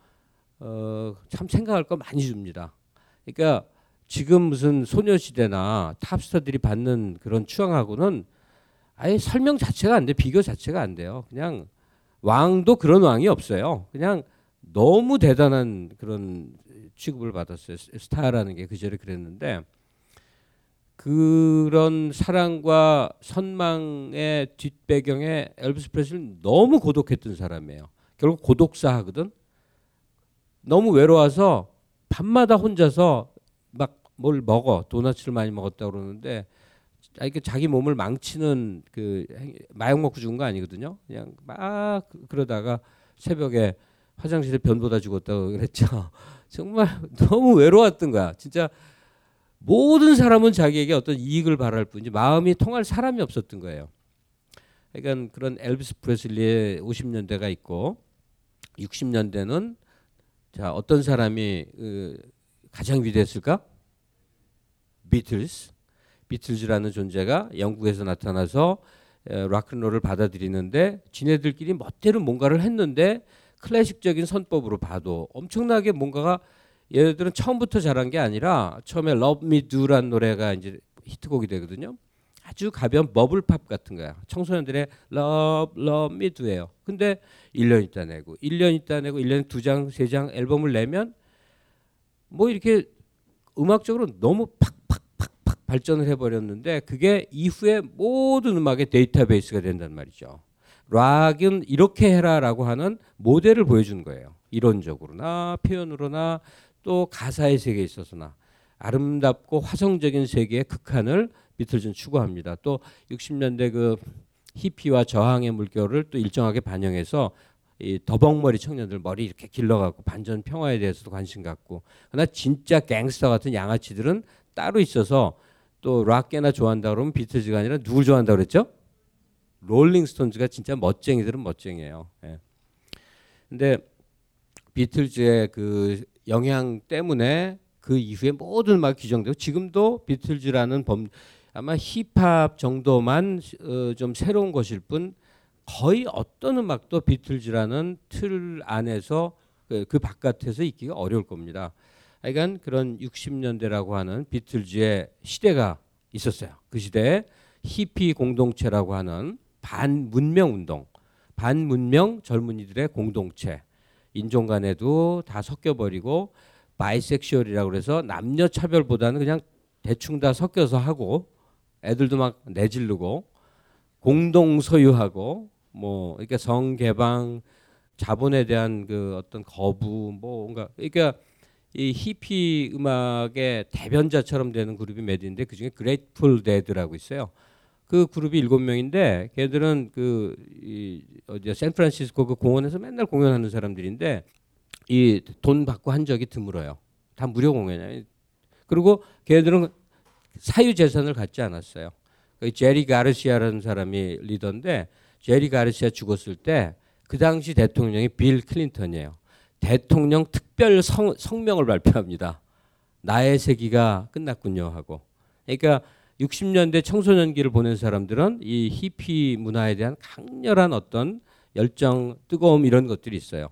참 생각할 거 많이 줍니다. 그러니까 지금 무슨 소녀시대나 탑스타들이 받는 그런 추앙하고는 아예 설명 자체가 안 돼, 비교 자체가 안 돼요. 그냥 왕도 그런 왕이 없어요. 그냥 너무 대단한 그런 취급을 받았어요. 스타라는 게 그 절에 그랬는데, 그런 사랑과 선망의 뒷배경에 엘비스 프레슬리는 너무 고독했던 사람이에요. 결국 고독사하거든. 너무 외로워서 밤마다 혼자서 막 뭘 먹어, 도넛을 많이 먹었다고 그러는데, 이게 자기 몸을 망치는 그 마약 먹고 죽은 거 아니거든요. 그냥 막 그러다가 새벽에 화장실에 변보다 죽었다고 그랬죠. 정말 너무 외로웠던 거야. 진짜 모든 사람은 자기에게 어떤 이익을 바랄 뿐이지 마음이 통할 사람이 없었던 거예요. 그러니까 그런 엘비스 프레슬리의 50년대가 있고, 60년대는 자 어떤 사람이 가장 위대했을까? 비틀즈. 비틀즈라는 존재가 영국에서 나타나서 락앤롤을 받아들이는데, 지네들끼리 멋대로 뭔가를 했는데 클래식적인 선법으로 봐도 엄청나게 뭔가가, 얘네들은 처음부터 잘한 게 아니라 처음에 Love Me Do라는 노래가 이제 히트곡이 되거든요. 아주 가벼운 버블팝 같은 거야. 청소년들의 Love Me Do예요. 근데 1년 있다 내고 1년에 2장, 3장 앨범을 내면 뭐 이렇게 음악적으로 너무 팍팍팍팍 발전을 해버렸는데, 그게 이후에 모든 음악의 데이터베이스가 된단 말이죠. 락은 이렇게 해라라고 하는 모델을 보여주는 거예요. 이론적으로나 표현으로나 또 가사의 세계에 있어서나 아름답고 화성적인 세계의 극한을 비틀즈는 추구합니다. 또 60년대 그 히피와 저항의 물결을 또 일정하게 반영해서 이 더벅머리 청년들 머리 이렇게 길러갖고 반전 평화에 대해서도 관심 갖고, 그러나 진짜 갱스터 같은 양아치들은 따로 있어서, 또 락계나 좋아한다 그러면 비틀즈가 아니라 누굴 좋아한다 그랬죠? 롤링스톤즈가 진짜 멋쟁이들은 멋쟁이에요. 예. 근데 비틀즈의 그 영향 때문에 그 이후에 모든 음악이 규정되고, 지금도 비틀즈라는 아마 힙합 정도만 좀 새로운 것일 뿐 거의 어떤 음악도 비틀즈라는 틀 안에서 그 바깥에서 있기가 어려울 겁니다. 그러니까 그런 60년대라고 하는 비틀즈의 시대가 있었어요. 그 시대에 히피 공동체라고 하는 반문명 운동, 반문명 젊은이들의 공동체, 인종 간에도 다 섞여버리고 바이섹슈얼이라고 그래서 남녀 차별보다는 그냥 대충 다 섞여서 하고, 애들도 막 내지르고, 공동 소유하고, 뭐 그러니까 성 개방, 자본에 대한 그 어떤 거부, 뭔가 그러니까 이 히피 음악의 대변자처럼 되는 그룹이 몇 인데 그중에 그레이트풀 데드라고 있어요. 그 그룹이 7명인데 걔들은 그 어디 샌프란시스코 그 공원에서 맨날 공연하는 사람들인데 이 돈 받고 한 적이 드물어요. 다 무료 공연이에요. 그리고 걔들은 사유 재산을 갖지 않았어요. 그 제리 가르시아라는 사람이 리더인데 제리 가르시아 죽었을 때 그 당시 대통령이 빌 클린턴이에요. 대통령 특별 성명을 발표합니다. 나의 세기가 끝났군요 하고. 그러니까 60년대 청소년기를 보낸 사람들은 이 히피 문화에 대한 강렬한 어떤 열정, 뜨거움 이런 것들이 있어요.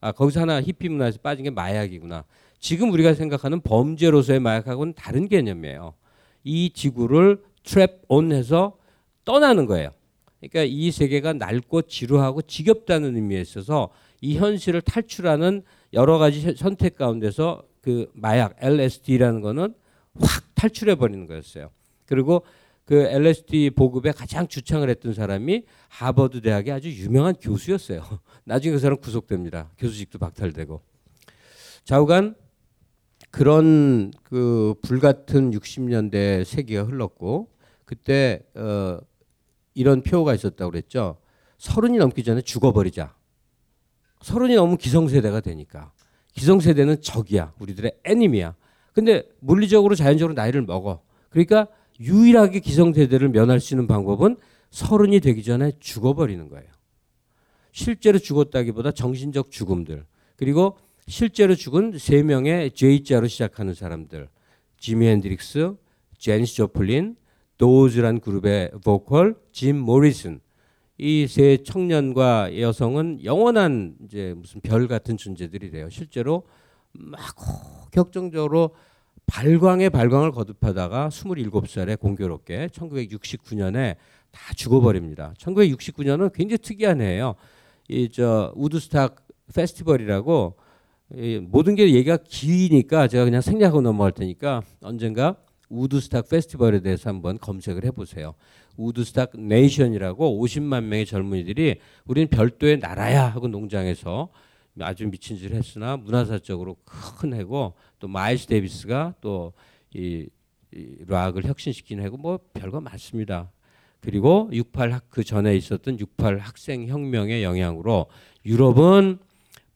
아, 거기서 하나 히피 문화에서 빠진 게 마약이구나. 지금 우리가 생각하는 범죄로서의 마약하고는 다른 개념이에요. 이 지구를 트랩 온 해서 떠나는 거예요. 그러니까 이 세계가 낡고 지루하고 지겹다는 의미에 있어서 이 현실을 탈출하는 여러 가지 선택 가운데서 그 마약 LSD라는 거는 확 탈출해 버리는 거였어요. 그리고 그 LSD 보급에 가장 주창을 했던 사람이 하버드 대학의 아주 유명한 교수였어요. 나중에 그 사람 구속됩니다. 교수직도 박탈되고. 좌우간 그런 그 불같은 60년대 세기가 흘렀고 그때 이런 표어가 있었다고 그랬죠. 30이 넘기 전에 죽어버리자. 30이 넘으면 기성세대가 되니까. 기성세대는 적이야. 우리들의 애니미야. 근데 물리적으로 자연적으로 나이를 먹어. 그러니까 유일하게 기성세대를 면할 수 있는 방법은 30이 되기 전에 죽어버리는 거예요. 실제로 죽었다기보다 정신적 죽음들. 그리고 실제로 죽은 3명의 J자로 시작하는 사람들. 지미 헨드릭스, 제니스 조플린, 도즈란 그룹의 보컬, 짐 모리슨. 이 세 청년과 여성은 영원한 이제 무슨 별 같은 존재들이 돼요. 실제로 막 격정적으로 발광에 발광을 거듭하다가 27살에 공교롭게 1969년에 다 죽어버립니다. 1969년은 굉장히 특이한 해예요. 이 저 우드스탁 페스티벌이라고 모든 게 얘기가 기니까 제가 그냥 생략하고 넘어갈 테니까 언젠가 우드스탁 페스티벌에 대해서 한번 검색을 해보세요. 우드스탁 네이션이라고 50만 명의 젊은이들이 우리는 별도의 나라야 하고 농장에서 아주 미친 짓을 했으나 문화사적으로 큰 해고 또 마일스 데이비스가 또 이 락을 혁신시키는 해고 뭐 별거 많습니다. 그리고 68 그 전에 있었던 68 학생혁명의 영향으로 유럽은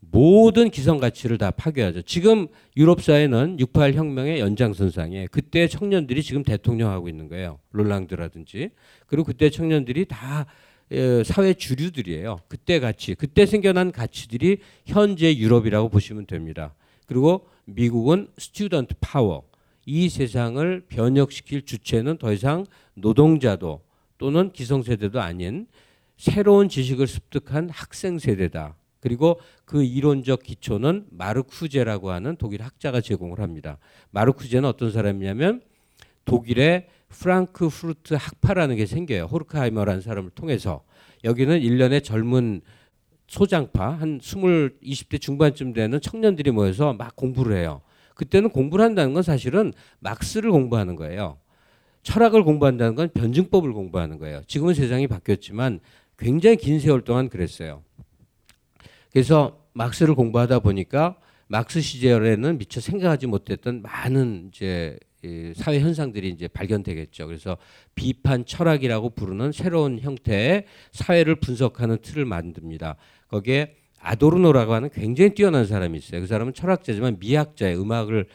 모든 기성가치를 다 파괴하죠. 지금 유럽 사회는 68 혁명의 연장선상에 그때 청년들이 지금 대통령하고 있는 거예요. 롤랑드라든지. 그리고 그때 청년들이 다 사회 주류들이에요. 그때 가치, 그때 생겨난 가치들이 현재 유럽이라고 보시면 됩니다. 그리고 미국은 스튜던트 파워. 이 세상을 변혁시킬 주체는 더 이상 노동자도 또는 기성세대도 아닌 새로운 지식을 습득한 학생세대다. 그리고 그 이론적 기초는 마르쿠제라고 하는 독일 학자가 제공을 합니다. 마르쿠제는 어떤 사람이냐면 독일의 프랑크푸르트 학파라는 게 생겨요. 호르크하이머라는 사람을 통해서. 여기는 일련의 젊은 소장파 한 20대 중반쯤 되는 청년들이 모여서 막 공부를 해요. 그때는 공부를 한다는 건 사실은 막스를 공부하는 거예요. 철학을 공부한다는 건 변증법을 공부하는 거예요. 지금은 세상이 바뀌었지만 굉장히 긴 세월 동안 그랬어요. 그래서 막스를 공부하다 보니까 막스 시절에는 미처 생각하지 못했던 많은 이제 사회 현상들이 이제 발견되겠죠. 그래서 비판 철학이라고 부르는 새로운 형태의 사회를 분석하는 틀을 만듭니다. 거기에 아도르노라고 하는 굉장히 뛰어난 사람이 있어요. 그 사람은 철학자지만 미학자의 음악을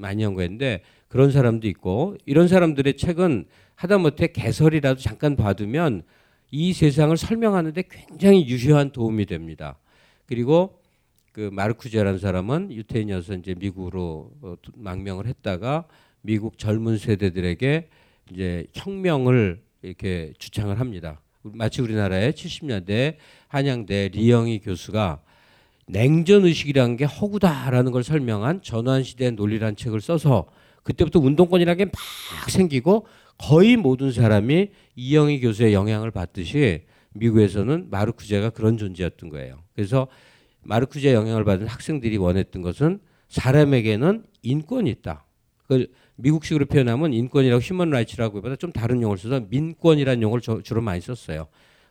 많이 연구했는데 그런 사람도 있고 이런 사람들의 책은 하다못해 개설이라도 잠깐 봐두면 이 세상을 설명하는데 굉장히 유효한 도움이 됩니다. 그리고 그 마르쿠제라는 사람은 유태인이어서 이제 미국으로 망명을 했다가 미국 젊은 세대들에게 이제 혁명을 이렇게 주창을 합니다. 마치 우리나라의 70년대 한양대 리영희 교수가 냉전 의식이라는 게 허구다라는 걸 설명한 전환시대의 논리라는 책을 써서 그때부터 운동권이라는 게 막 생기고 거의 모든 사람이 이영희 교수의 영향을 받듯이 미국에서는 마르쿠제가 그런 존재였던 거예요. 그래서 마르쿠제의 영향을 받은 학생들이 원했던 것은 사람에게는 인권이 있다. 그 미국식으로 표현하면 인권이라고 휴먼 라이츠라고 보다 좀 다른 용어를 써서 민권이라는 용어를 주로 많이 썼어요.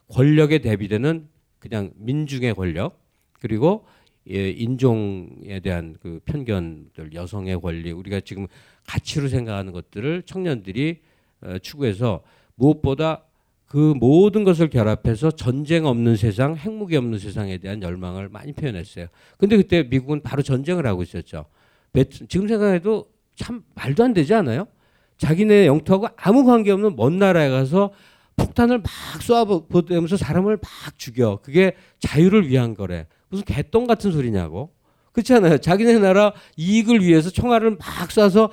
권력에 대비되는 그냥 민중의 권력 그리고 인종에 대한 그 편견들, 여성의 권리, 우리가 지금 가치로 생각하는 것들을 청년들이 추구해서 무엇보다 그 모든 것을 결합해서 전쟁 없는 세상, 핵무기 없는 세상에 대한 열망을 많이 표현했어요. 근데 그때 미국은 바로 전쟁을 하고 있었죠. 지금 생각해도 참 말도 안 되지 않아요? 자기네 영토하고 아무 관계없는 먼 나라에 가서 폭탄을 막 쏘아보면서 사람을 막 죽여. 그게 자유를 위한 거래. 무슨 개똥 같은 소리냐고. 그렇지 않아요? 자기네 나라 이익을 위해서 총알을 막 쏴서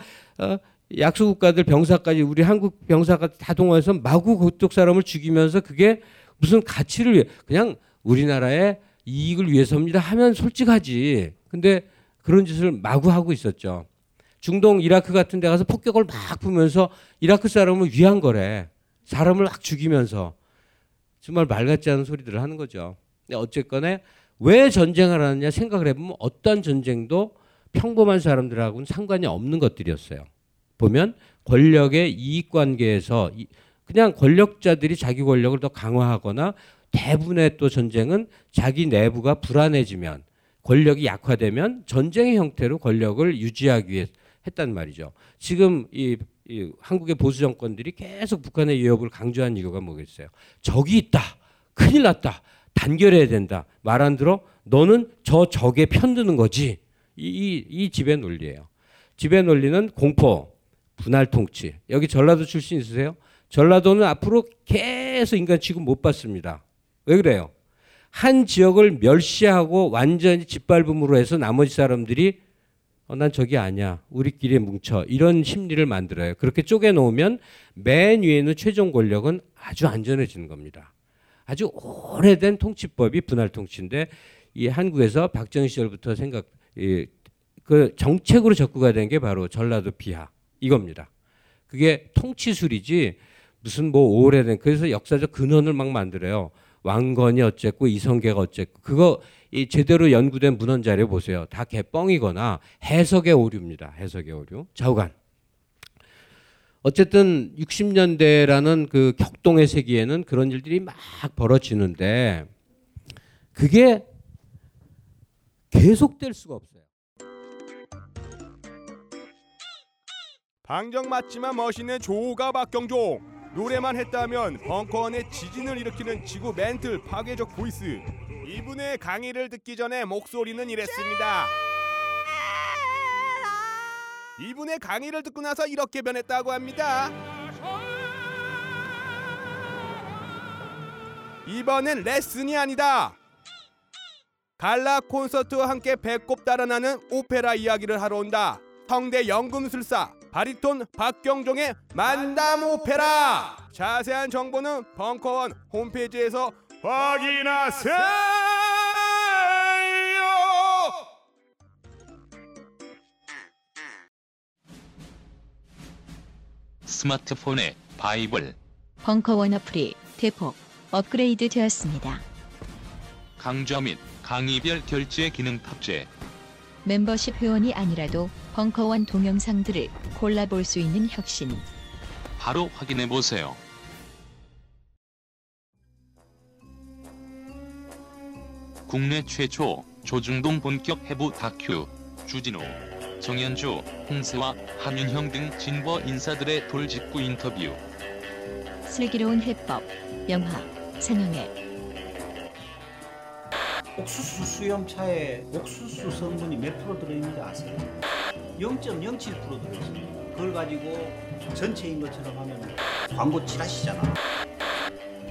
약소국가들 병사까지, 우리 한국 병사까지 다 동원해서 마구 그쪽 사람을 죽이면서 그게 무슨 가치를 위해, 그냥 우리나라의 이익을 위해서입니다 하면 솔직하지. 근데 그런 짓을 마구 하고 있었죠. 중동 이라크 같은 데 가서 폭격을 막 부면서 이라크 사람을 위한 거래. 사람을 막 죽이면서 정말 말 같지 않은 소리들을 하는 거죠. 근데 어쨌거나 왜 전쟁을 하느냐 생각을 해보면 어떤 전쟁도 평범한 사람들하고는 상관이 없는 것들이었어요. 보면 권력의 이익관계에서 그냥 권력자들이 자기 권력을 더 강화하거나, 대부분의 또 전쟁은 자기 내부가 불안해지면, 권력이 약화되면 전쟁의 형태로 권력을 유지하기 위해 했단 말이죠. 지금 이 한국의 보수 정권들이 계속 북한의 위협을 강조한 이유가 뭐겠어요? 적이 있다. 큰일 났다. 단결해야 된다. 말 안 들어? 너는 저 적에 편드는 거지. 이 지배 논리예요. 지배 논리는 공포, 분할 통치. 여기 전라도 출신 있으세요? 전라도는 앞으로 계속 인간 취급 못 받습니다. 왜 그래요? 한 지역을 멸시하고 완전히 짓밟음으로 해서 나머지 사람들이 난 저기 아니야. 우리끼리 뭉쳐. 이런 심리를 만들어요. 그렇게 쪼개놓으면 맨 위에 있는 최종 권력은 아주 안전해지는 겁니다. 아주 오래된 통치법이 분할 통치인데, 이 한국에서 박정희 시절부터 그 정책으로 접구가 된 게 바로 전라도 비하 이겁니다. 그게 통치술이지 무슨 오래된, 그래서 역사적 근원을 막 만들어요. 왕건이 어쨌고 이성계가 어쨌고, 그거 제대로 연구된 문헌 자료 보세요. 다 개뻥이거나 해석의 오류입니다. 해석의 오류. 좌우간. 어쨌든 60년대라는 그 격동의 세기에는 그런 일들이 막 벌어지는데 그게 계속될 수가 없어요. 방정 맞지만 멋있는 조가 박경종. 노래만 했다면 벙커원의 지진을 일으키는 지구 멘틀 파괴적 보이스. 이분의 강의를 듣기 전에 목소리는 이랬습니다. 이분의 강의를 듣고 나서 이렇게 변했다고 합니다. 이번엔 레슨이 아니다. 갈라 콘서트와 함께 배꼽 달아나는 오페라 이야기를 하러 온다. 성대 연금술사 바리톤 박경종의 만담 오페라. 자세한 정보는 벙커원 홈페이지에서 확인하세요. 스마트폰에 바이블 벙커원 어플이 대폭 업그레이드 되었습니다. 강좌 및 강의별 결제 기능 탑재. 멤버십 회원이 아니라도 벙커원 동영상들을 골라볼 수 있는 혁신. 바로 확인해보세요. 국내 최초 조중동 본격 해부 다큐. 주진우, 정현주, 홍세화, 한윤형 등 진보 인사들의 돌직구 인터뷰. 슬기로운 해법, 영화, 상영회. 옥수수 수염차에 옥수수 성분이 몇 프로 들어있는지 아세요? 0.07% 들어있어요. 그걸 가지고 전체인 것처럼 하면 광고 칠하시잖아.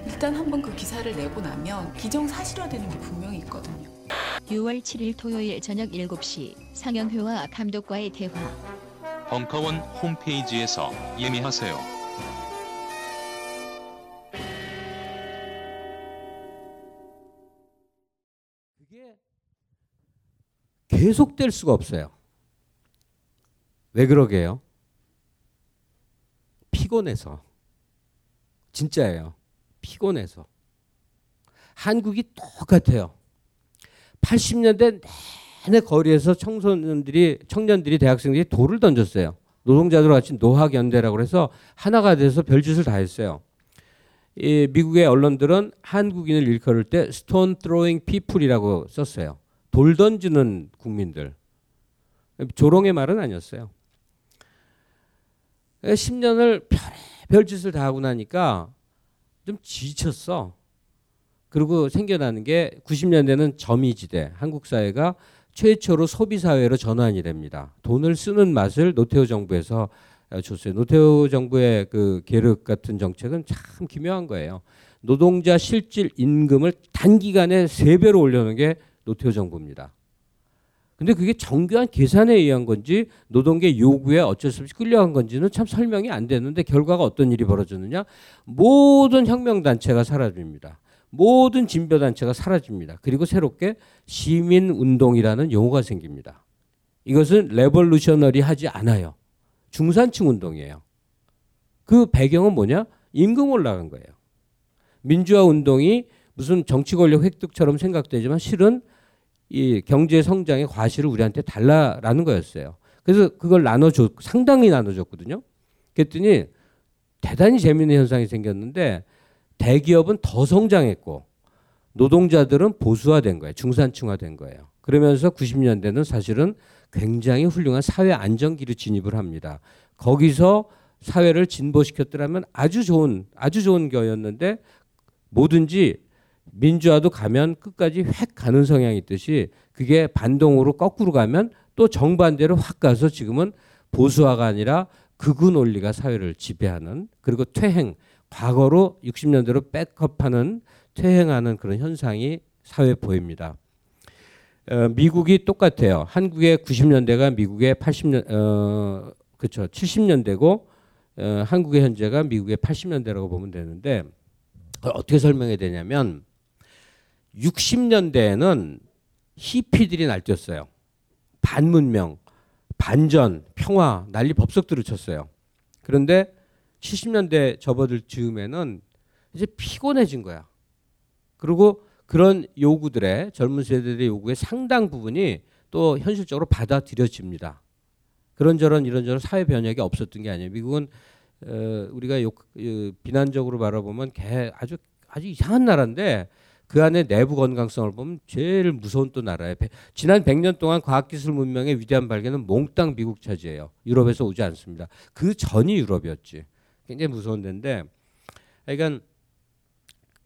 일단 한번 그 기사를 내고 나면 기정사실화되는 게 분명히 있거든요. 6월 7일 토요일 저녁 7시 상영회와 감독과의 대화. 벙커원 홈페이지에서 예매하세요. 계속될 수가 없어요. 왜 그러게요? 피곤해서. 진짜예요. 피곤해서. 한국이 똑같아요. 80년대 내내 거리에서 청년들이 대학생들이 돌을 던졌어요. 노동자들과 같이 노학연대라고 해서 하나가 돼서 별짓을 다 했어요. 이 미국의 언론들은 한국인을 일컬을 때 스톤 트로잉 피플이라고 썼어요. 돌 던지는 국민들. 조롱의 말은 아니었어요. 10년을 별의별 짓을 다 하고 나니까 좀 지쳤어. 그리고 생겨나는 게 90년대는 점이지대. 한국 사회가 최초로 소비사회로 전환이 됩니다. 돈을 쓰는 맛을 노태우 정부에서 줬어요. 노태우 정부의 그 계륵 같은 정책은 참 기묘한 거예요. 노동자 실질 임금을 단기간에 3배로 올려놓은 게 노태우 정부입니다. 근데 그게 정교한 계산에 의한 건지 노동계 요구에 어쩔 수 없이 끌려간 건지는 참 설명이 안 되는데 결과가 어떤 일이 벌어졌느냐. 모든 혁명단체가 사라집니다. 모든 진보단체가 사라집니다. 그리고 새롭게 시민운동이라는 용어가 생깁니다. 이것은 레볼루셔너리 하지 않아요. 중산층 운동이에요. 그 배경은 뭐냐? 임금 올라간 거예요. 민주화 운동이 무슨 정치 권력 획득처럼 생각되지만 실은 이 경제 성장의 과실을 우리한테 달라라는 거였어요. 그래서 그걸 상당히 나눠줬거든요. 그랬더니 대단히 재미있는 현상이 생겼는데 대기업은 더 성장했고 노동자들은 보수화된 거예요. 중산층화된 거예요. 그러면서 90년대는 사실은 굉장히 훌륭한 사회 안정기로 진입을 합니다. 거기서 사회를 진보시켰더라면 아주 좋은 거였는데 뭐든지 민주화도 가면 끝까지 획 가는 성향이 있듯이 그게 반동으로 거꾸로 가면 또 정반대로 확 가서 지금은 보수화가 아니라 극우 논리가 사회를 지배하는 그리고 퇴행, 과거로 60년대로 백업하는 퇴행하는 그런 현상이 사회에 보입니다. 미국이 똑같아요. 한국의 90년대가 미국의 70년대고 한국의 현재가 미국의 80년대라고 보면 되는데 그걸 어떻게 설명해야 되냐면 60년대에는 히피들이 날뛰었어요. 반문명, 반전, 평화 난리 법석들을 쳤어요. 그런데 70년대 접어들 즈음에는 이제 피곤해진 거야. 그리고 그런 요구들의 젊은 세대들의 요구의 상당 부분이 또 현실적으로 받아들여집니다. 그런저런 이런저런 사회 변혁이 없었던 게 아니에요. 미국은 우리가 비난적으로 바라보면 아주 이상한 나라인데 그 안에 내부 건강성을 보면 제일 무서운 또 나라예요. 지난 100년 동안 과학기술 문명의 위대한 발견은 몽땅 미국 차지예요. 유럽에서 오지 않습니다. 그 전이 유럽이었지. 굉장히 무서운 데인데 그러니까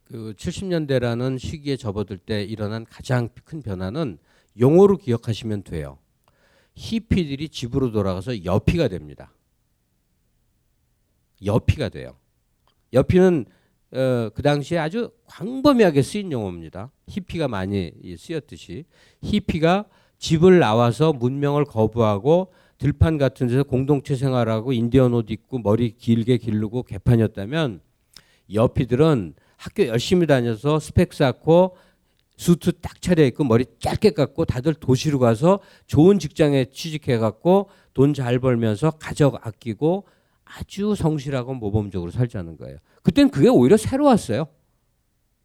그 70년대라는 시기에 접어들 때 일어난 가장 큰 변화는 용어로 기억하시면 돼요. 히피들이 집으로 돌아가서 여피가 됩니다. 여피가 돼요. 여피는 그 당시에 아주 광범위하게 쓰인 용어입니다. 히피가 많이 쓰였듯이 히피가 집을 나와서 문명을 거부하고 들판 같은 데서 공동체 생활하고 인디언 옷 입고 머리 길게 기르고 개판이었다면 여피들은 학교 열심히 다녀서 스펙 쌓고 수트 딱 차려입고 머리 짧게 깎고 다들 도시로 가서 좋은 직장에 취직해갖고 돈 잘 벌면서 가족 아끼고 아주 성실하고 모범적으로 살자는 거예요. 그땐 그게 오히려 새로웠어요.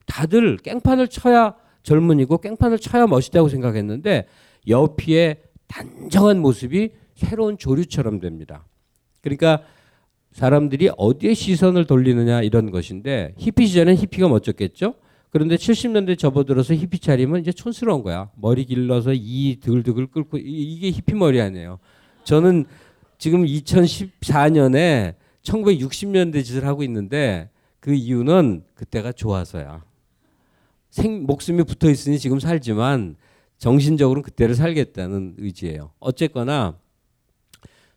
다들 깽판을 쳐야 젊은이고 깽판을 쳐야 멋있다고 생각했는데 여피의 단정한 모습이 새로운 조류처럼 됩니다. 그러니까 사람들이 어디에 시선을 돌리느냐 이런 것인데 히피 시절엔 히피가 멋졌겠죠. 그런데 70년대 접어들어서 히피 차림은 이제 촌스러운 거야. 머리 길러서 이 드글드글 끓고 이게 히피 머리 아니에요. 저는 지금 2014년에 1960년대 짓을 하고 있는데 그 이유는 그때가 좋아서야. 목숨이 붙어 있으니 지금 살지만 정신적으로는 그때를 살겠다는 의지예요. 어쨌거나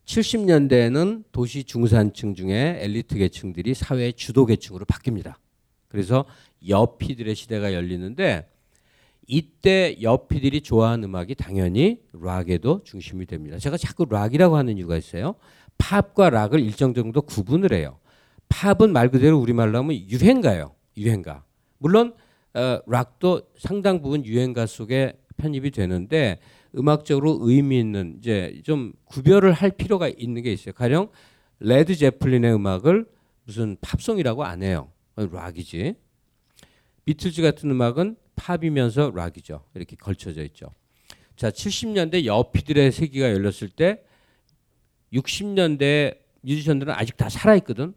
70년대에는 도시 중산층 중에 엘리트 계층들이 사회의 주도 계층으로 바뀝니다. 그래서 여피들의 시대가 열리는데 이때 여피들이 좋아하는 음악이 당연히 락에도 중심이 됩니다. 제가 자꾸 락이라고 하는 이유가 있어요. 팝과 락을 일정 정도 구분을 해요. 팝은 말 그대로 우리말로 하면 유행가예요. 유행가. 물론 락도 상당 부분 유행가 속에 편입이 되는데 음악적으로 의미 있는 이제 좀 구별을 할 필요가 있는 게 있어요. 가령 레드 제플린의 음악을 무슨 팝송이라고 안 해요. 락이지. 비틀즈 같은 음악은 팝이면서 락이죠. 이렇게 걸쳐져 있죠. 자, 70년대 여피들의 세기가 열렸을 때 60년대 뮤지션들은 아직 다 살아있거든.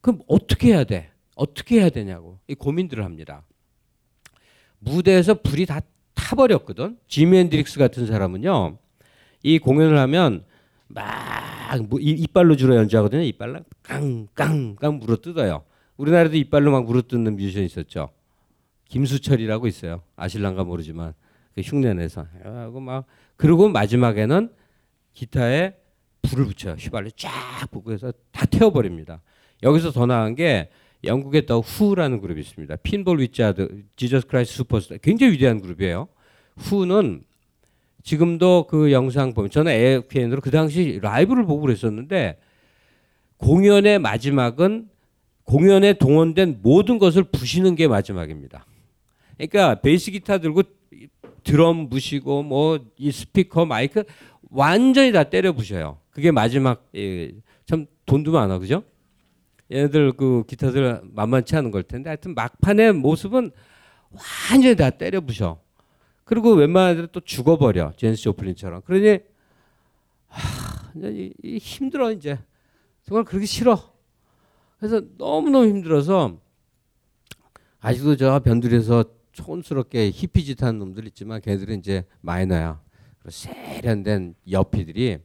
그럼 어떻게 해야 돼? 어떻게 해야 되냐고 이 고민들을 합니다. 무대에서 불이 다 타버렸거든. 지미 헨드릭스 같은 사람은요, 이 공연을 하면 막 이빨로 주로 연주하거든요. 이빨로 깡깡깡 물어뜯어요. 우리나라도 이빨로 막 물어뜯는 뮤지션이 있었죠. 김수철이라고 있어요. 아실랑가 모르지만 그 흉내내서 하고 막, 그리고 마지막에는 기타에 불을 붙여요. 휘발유 쫙 붓고 해서 다 태워버립니다. 여기서 더 나은 게 영국의 더 후라는 그룹이 있습니다. 핀볼 위자드, 지저스 크라이스트 슈퍼스타, 굉장히 위대한 그룹이에요. 후는 지금도 그 영상 보면, 저는 AFN으로 그 당시 라이브를 보고 그랬었는데, 공연의 마지막은 공연에 동원된 모든 것을 부시는 게 마지막입니다. 그러니까 베이스 기타 들고 드럼 부시고 뭐 이 스피커 마이크 완전히 다 때려 부셔요. 그게 마지막. 예, 참 돈도 많아, 그죠? 얘네들 그 기타들 만만치 않은 걸 텐데, 하여튼 막판의 모습은 완전히 다 때려 부셔. 그리고 웬만한 애들은 또 죽어버려, 제니스 조플린처럼. 그러니 힘들어 이제. 정말 그렇게 싫어. 그래서 너무너무 힘들어서, 아직도 저 변두리에서 촌스럽게 히피짓 하는 놈들 있지만 걔들은 이제 마이너야. 세련된 여피들이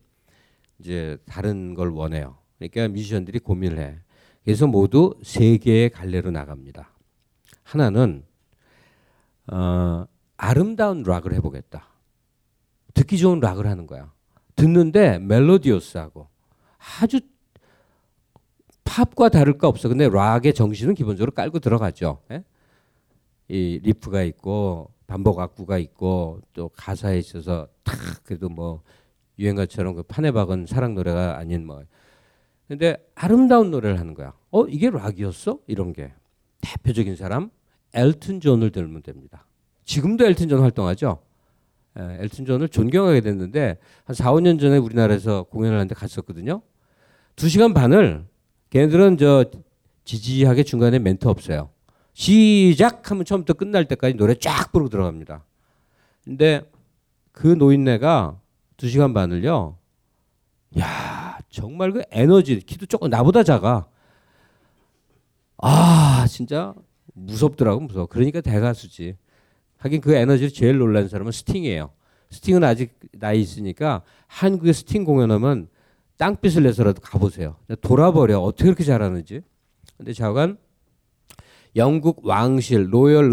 이제 다른 걸 원해요. 그러니까 뮤지션들이 고민을 해. 그래서 모두 세 개의 갈래로 나갑니다. 하나는 아름다운 락을 해보겠다. 듣기 좋은 락을 하는 거야. 듣는데 멜로디오스하고 아주 팝과 다를 거 없어. 근데 락의 정신은 기본적으로 깔고 들어가죠. 예? 이 리프가 있고 반복 악구가 있고 또 가사에 있어서 탁, 그래도 뭐 유행가처럼 그 판에 박은 사랑 노래가 아닌 뭐. 근데 아름다운 노래를 하는 거야. 이게 락이었어? 이런 게. 대표적인 사람 엘튼 존을 들면 됩니다. 지금도 엘튼 존 활동하죠. 엘튼 존을 존경하게 됐는데 한 4, 5년 전에 우리나라에서 공연을 하는데 갔었거든요. 2시간 반을 걔네들은 저 지지하게 중간에 멘트 없어요. 시작하면 처음부터 끝날 때까지 노래 쫙 부르고 들어갑니다. 근데 그 노인네가 2시간 반을요, 야 정말 그 에너지, 키도 조금 나보다 작아. 아 진짜 무섭더라고, 무서워. 그러니까 대가수지. 하긴 그 에너지를 제일 놀란 사람은 스팅이에요. 스팅은 아직 나이 있으니까 한국의 스팅 공연하면 땅빛을 내서라도 가보세요. 돌아버려. 어떻게 그렇게 잘하는지. 근데 좌우간 영국 왕실 로열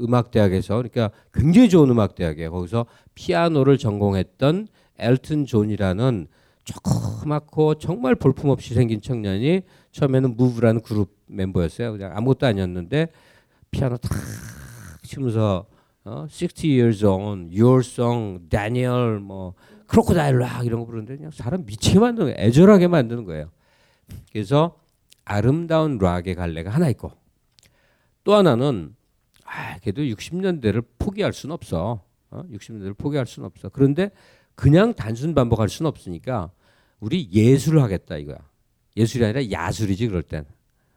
음악대학에서, 그러니까 굉장히 좋은 음악대학이에요. 거기서 피아노를 전공했던 엘튼 존이라는 조그맣고 정말 볼품없이 생긴 청년이 처음에는 무브라는 그룹 멤버였어요. 그냥 아무것도 아니었는데 피아노 탁 치면서 60 years on, your song, Daniel, 뭐 크로코다일 락 이런 거 부르는데 그냥 사람 미치게 만드는 거예요. 애절하게 만드는 거예요. 그래서 아름다운 락의 갈래가 하나 있고, 또 하나는 그래도 60년대를 포기할 수는 없어. 60년대를 포기할 수는 없어. 그런데 그냥 단순 반복할 수는 없으니까 우리 예술을 하겠다 이거야. 예술이 아니라 야술이지. 그럴 땐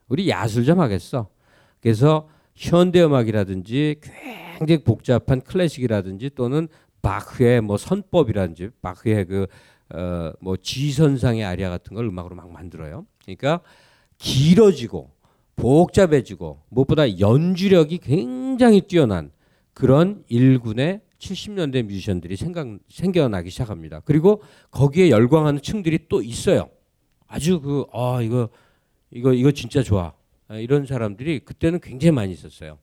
우리 야술 좀 하겠어. 그래서 현대음악이라든지 굉장히 복잡한 클래식이라든지 또는 바흐의 뭐 선법이라든지 바흐의 그 뭐 지선상의 아리아 같은 걸 음악으로 막 만들어요. 그러니까 길어지고 복잡해지고 무엇보다 연주력이 굉장히 뛰어난 그런 일군의 70년대 뮤지션들이 생겨나기 시작합니다. 그리고 거기에 열광하는 층들이 또 있어요. 아주 그 이거 진짜 좋아. 이런 사람들이 그때는 굉장히 많이 있었어요.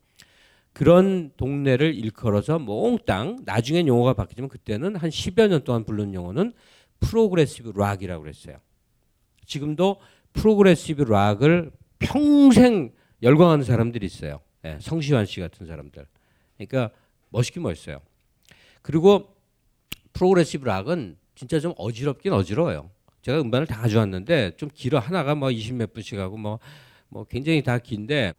그런 동네를 일컬어서 몽땅, 나중엔 용어가 바뀌지만 그때는 한 10여 년 동안 부르는 용어는 프로그레시브 락이라고 그랬어요. 지금도 프로그레시브 락을 평생 열광하는 사람들이 있어요. 예, 성시환 씨 같은 사람들. 그러니까 멋있긴 멋있어요. 그리고 프로그레시브 락은 진짜 좀 어지럽긴 어지러워요. 제가 음반을 다 가져왔는데 좀 길어. 하나가 뭐 20몇 분씩 하고 뭐 굉장히 다 긴데,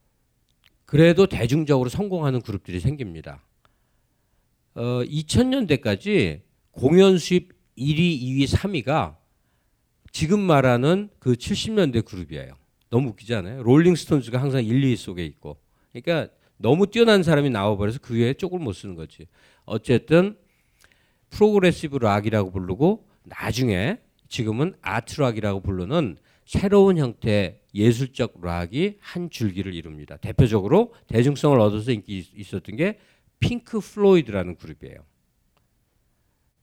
그래도 대중적으로 성공하는 그룹들이 생깁니다. 2000년대까지 공연 수입 1위, 2위, 3위가 지금 말하는 그 70년대 그룹이에요. 너무 웃기지 않아요? 롤링스톤즈가 항상 1, 2위 속에 있고. 그러니까 너무 뛰어난 사람이 나와버려서 그 외에 쪽을 못 쓰는 거지. 어쨌든 프로그레시브 락이라고 부르고 나중에 지금은 아트락이라고 부르는 새로운 형태의 예술적 락이 한 줄기를 이룹니다. 대표적으로 대중성을 얻어서 인기 있었던 게 핑크 플로이드라는 그룹이에요.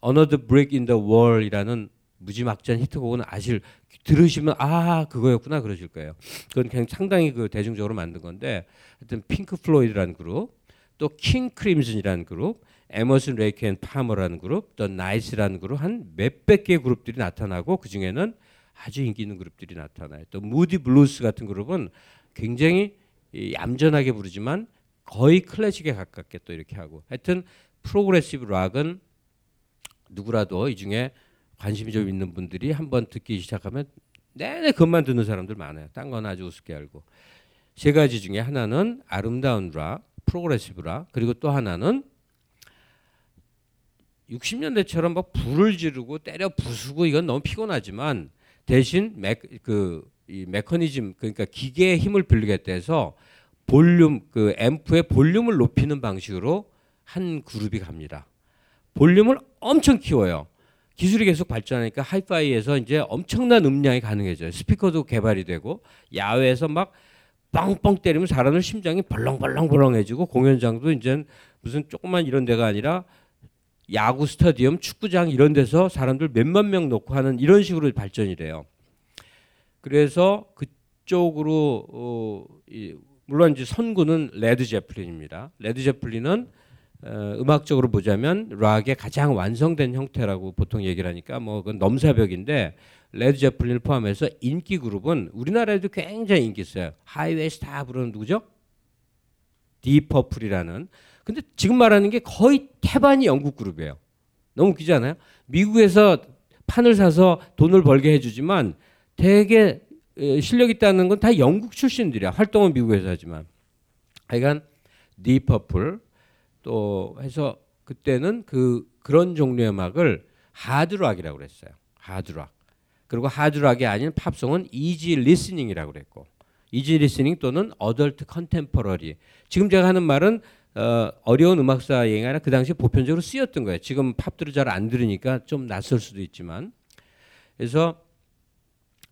Another Brick in the Wall이라는 무지막지한 히트곡은 아실 들으시면 아 그거였구나 그러실 거예요. 그건 굉장히 상당히 그 대중적으로 만든 건데 하여튼 핑크 플로이드라는 그룹, 또 킹 크림슨이라는 그룹, 에머슨 레이크 앤 파머라는 그룹, 더 나이츠라는 그룹 한 몇백 개의 그룹들이 나타나고 그 중에는 아주 인기 있는 그룹들이 나타나요. 또 무디 블루스 같은 그룹은 굉장히 얌전하게 부르지만 거의 클래식에 가깝게 또 이렇게 하고 하여튼 프로그레시브 락은 누구라도 이 중에 관심이 좀 있는 분들이 한번 듣기 시작하면 내내 그것만 듣는 사람들 많아요. 딴 건 아주 우습게 알고. 세 가지 중에 하나는 아름다운 락, 프로그레시브 락, 그리고 또 하나는 60년대처럼 막 불을 지르고 때려 부수고 이건 너무 피곤하지만 대신 이 메커니즘 그러니까 기계의 힘을 빌리겠다 해서 볼륨 그 앰프의 볼륨을 높이는 방식으로 한 그룹이 갑니다. 볼륨을 엄청 키워요. 기술이 계속 발전하니까 하이파이에서 이제 엄청난 음량이 가능해져요. 스피커도 개발이 되고 야외에서 막 뻥뻥 때리면 사람들 심장이 벌렁벌렁벌렁해지고 공연장도 이제 무슨 조그만 이런 데가 아니라 야구 스타디움, 축구장 이런 데서 사람들 몇만 명 놓고 하는 이런 식으로 발전이 돼요. 그래서 그쪽으로 물론 이제 선구는 레드 제플린입니다. 레드 제플린은 음악적으로 보자면 락의 가장 완성된 형태라고 보통 얘기를 하니까 뭐 그건 넘사벽인데 레드 제플린을 포함해서 인기 그룹은 우리나라에도 굉장히 인기 있어요. 하이웨이 스타 부르는 누구죠? 딥 퍼플이라는. 근데 지금 말하는 게 거의 태반이 영국 그룹이에요. 너무 웃기지 않아요? 미국에서 판을 사서 돈을 벌게 해주지만 되게 실력 있다는 건 다 영국 출신들이야. 활동은 미국에서 하지만. 하여간 딥 퍼플 또 해서 그때는 그런 종류의 음악을 하드락이라고 그랬어요. 하드락. 그리고 하드락이 아닌 팝송은 이지 리스닝이라고 그랬고 이지 리스닝 또는 어덜트 컨템퍼러리. 지금 제가 하는 말은 어려운 음악사 얘기가 아니라 그 당시에 보편적으로 쓰였던 거예요. 지금 팝들을 잘 안 들으니까 좀 낯설 수도 있지만. 그래서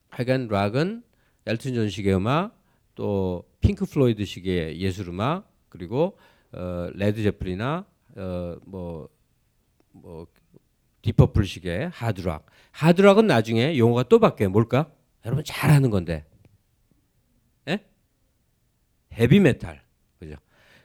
하여간 락은 엘튼 존식의 음악, 또 핑크 플로이드식의 예술음악, 그리고 레드 제플린이나 딥퍼플식의 하드락. 하드락은 나중에 용어가 또 바뀌어요. 뭘까? 여러분 잘 아는 건데. 예? 헤비메탈. 그죠?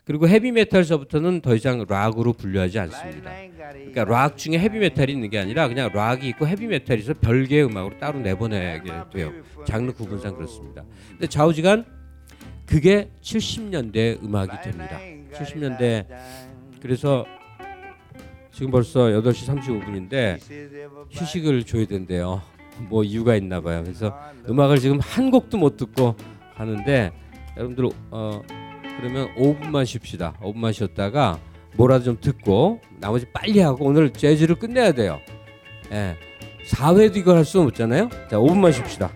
그리고 헤비메탈서부터는 더 이상 락으로 분류하지 않습니다. 그러니까 락 중에 헤비메탈이 있는 게 아니라 그냥 락이 있고 헤비메탈이 있어서 별개의 음악으로 따로 내보내게 돼요. 장르 구분상 그렇습니다. 근데 좌우지간 그게 70년대 음악이 됩니다. 70년대. 그래서 지금 벌써 8시 35분인데 휴식을 줘야 된대요. 뭐 이유가 있나 봐요. 그래서 음악을 지금 한 곡도 못 듣고 가는데 여러분들 그러면 5분만 쉽시다. 5분만 쉬었다가 뭐라도 좀 듣고 나머지 빨리 하고 오늘 재즈를 끝내야 돼요. 예. 4회도 이걸 할 수는 없잖아요. 자, 5분만 쉽시다.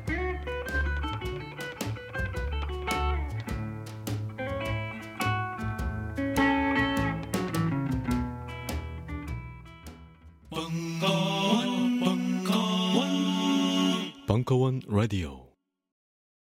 벙커원 라디오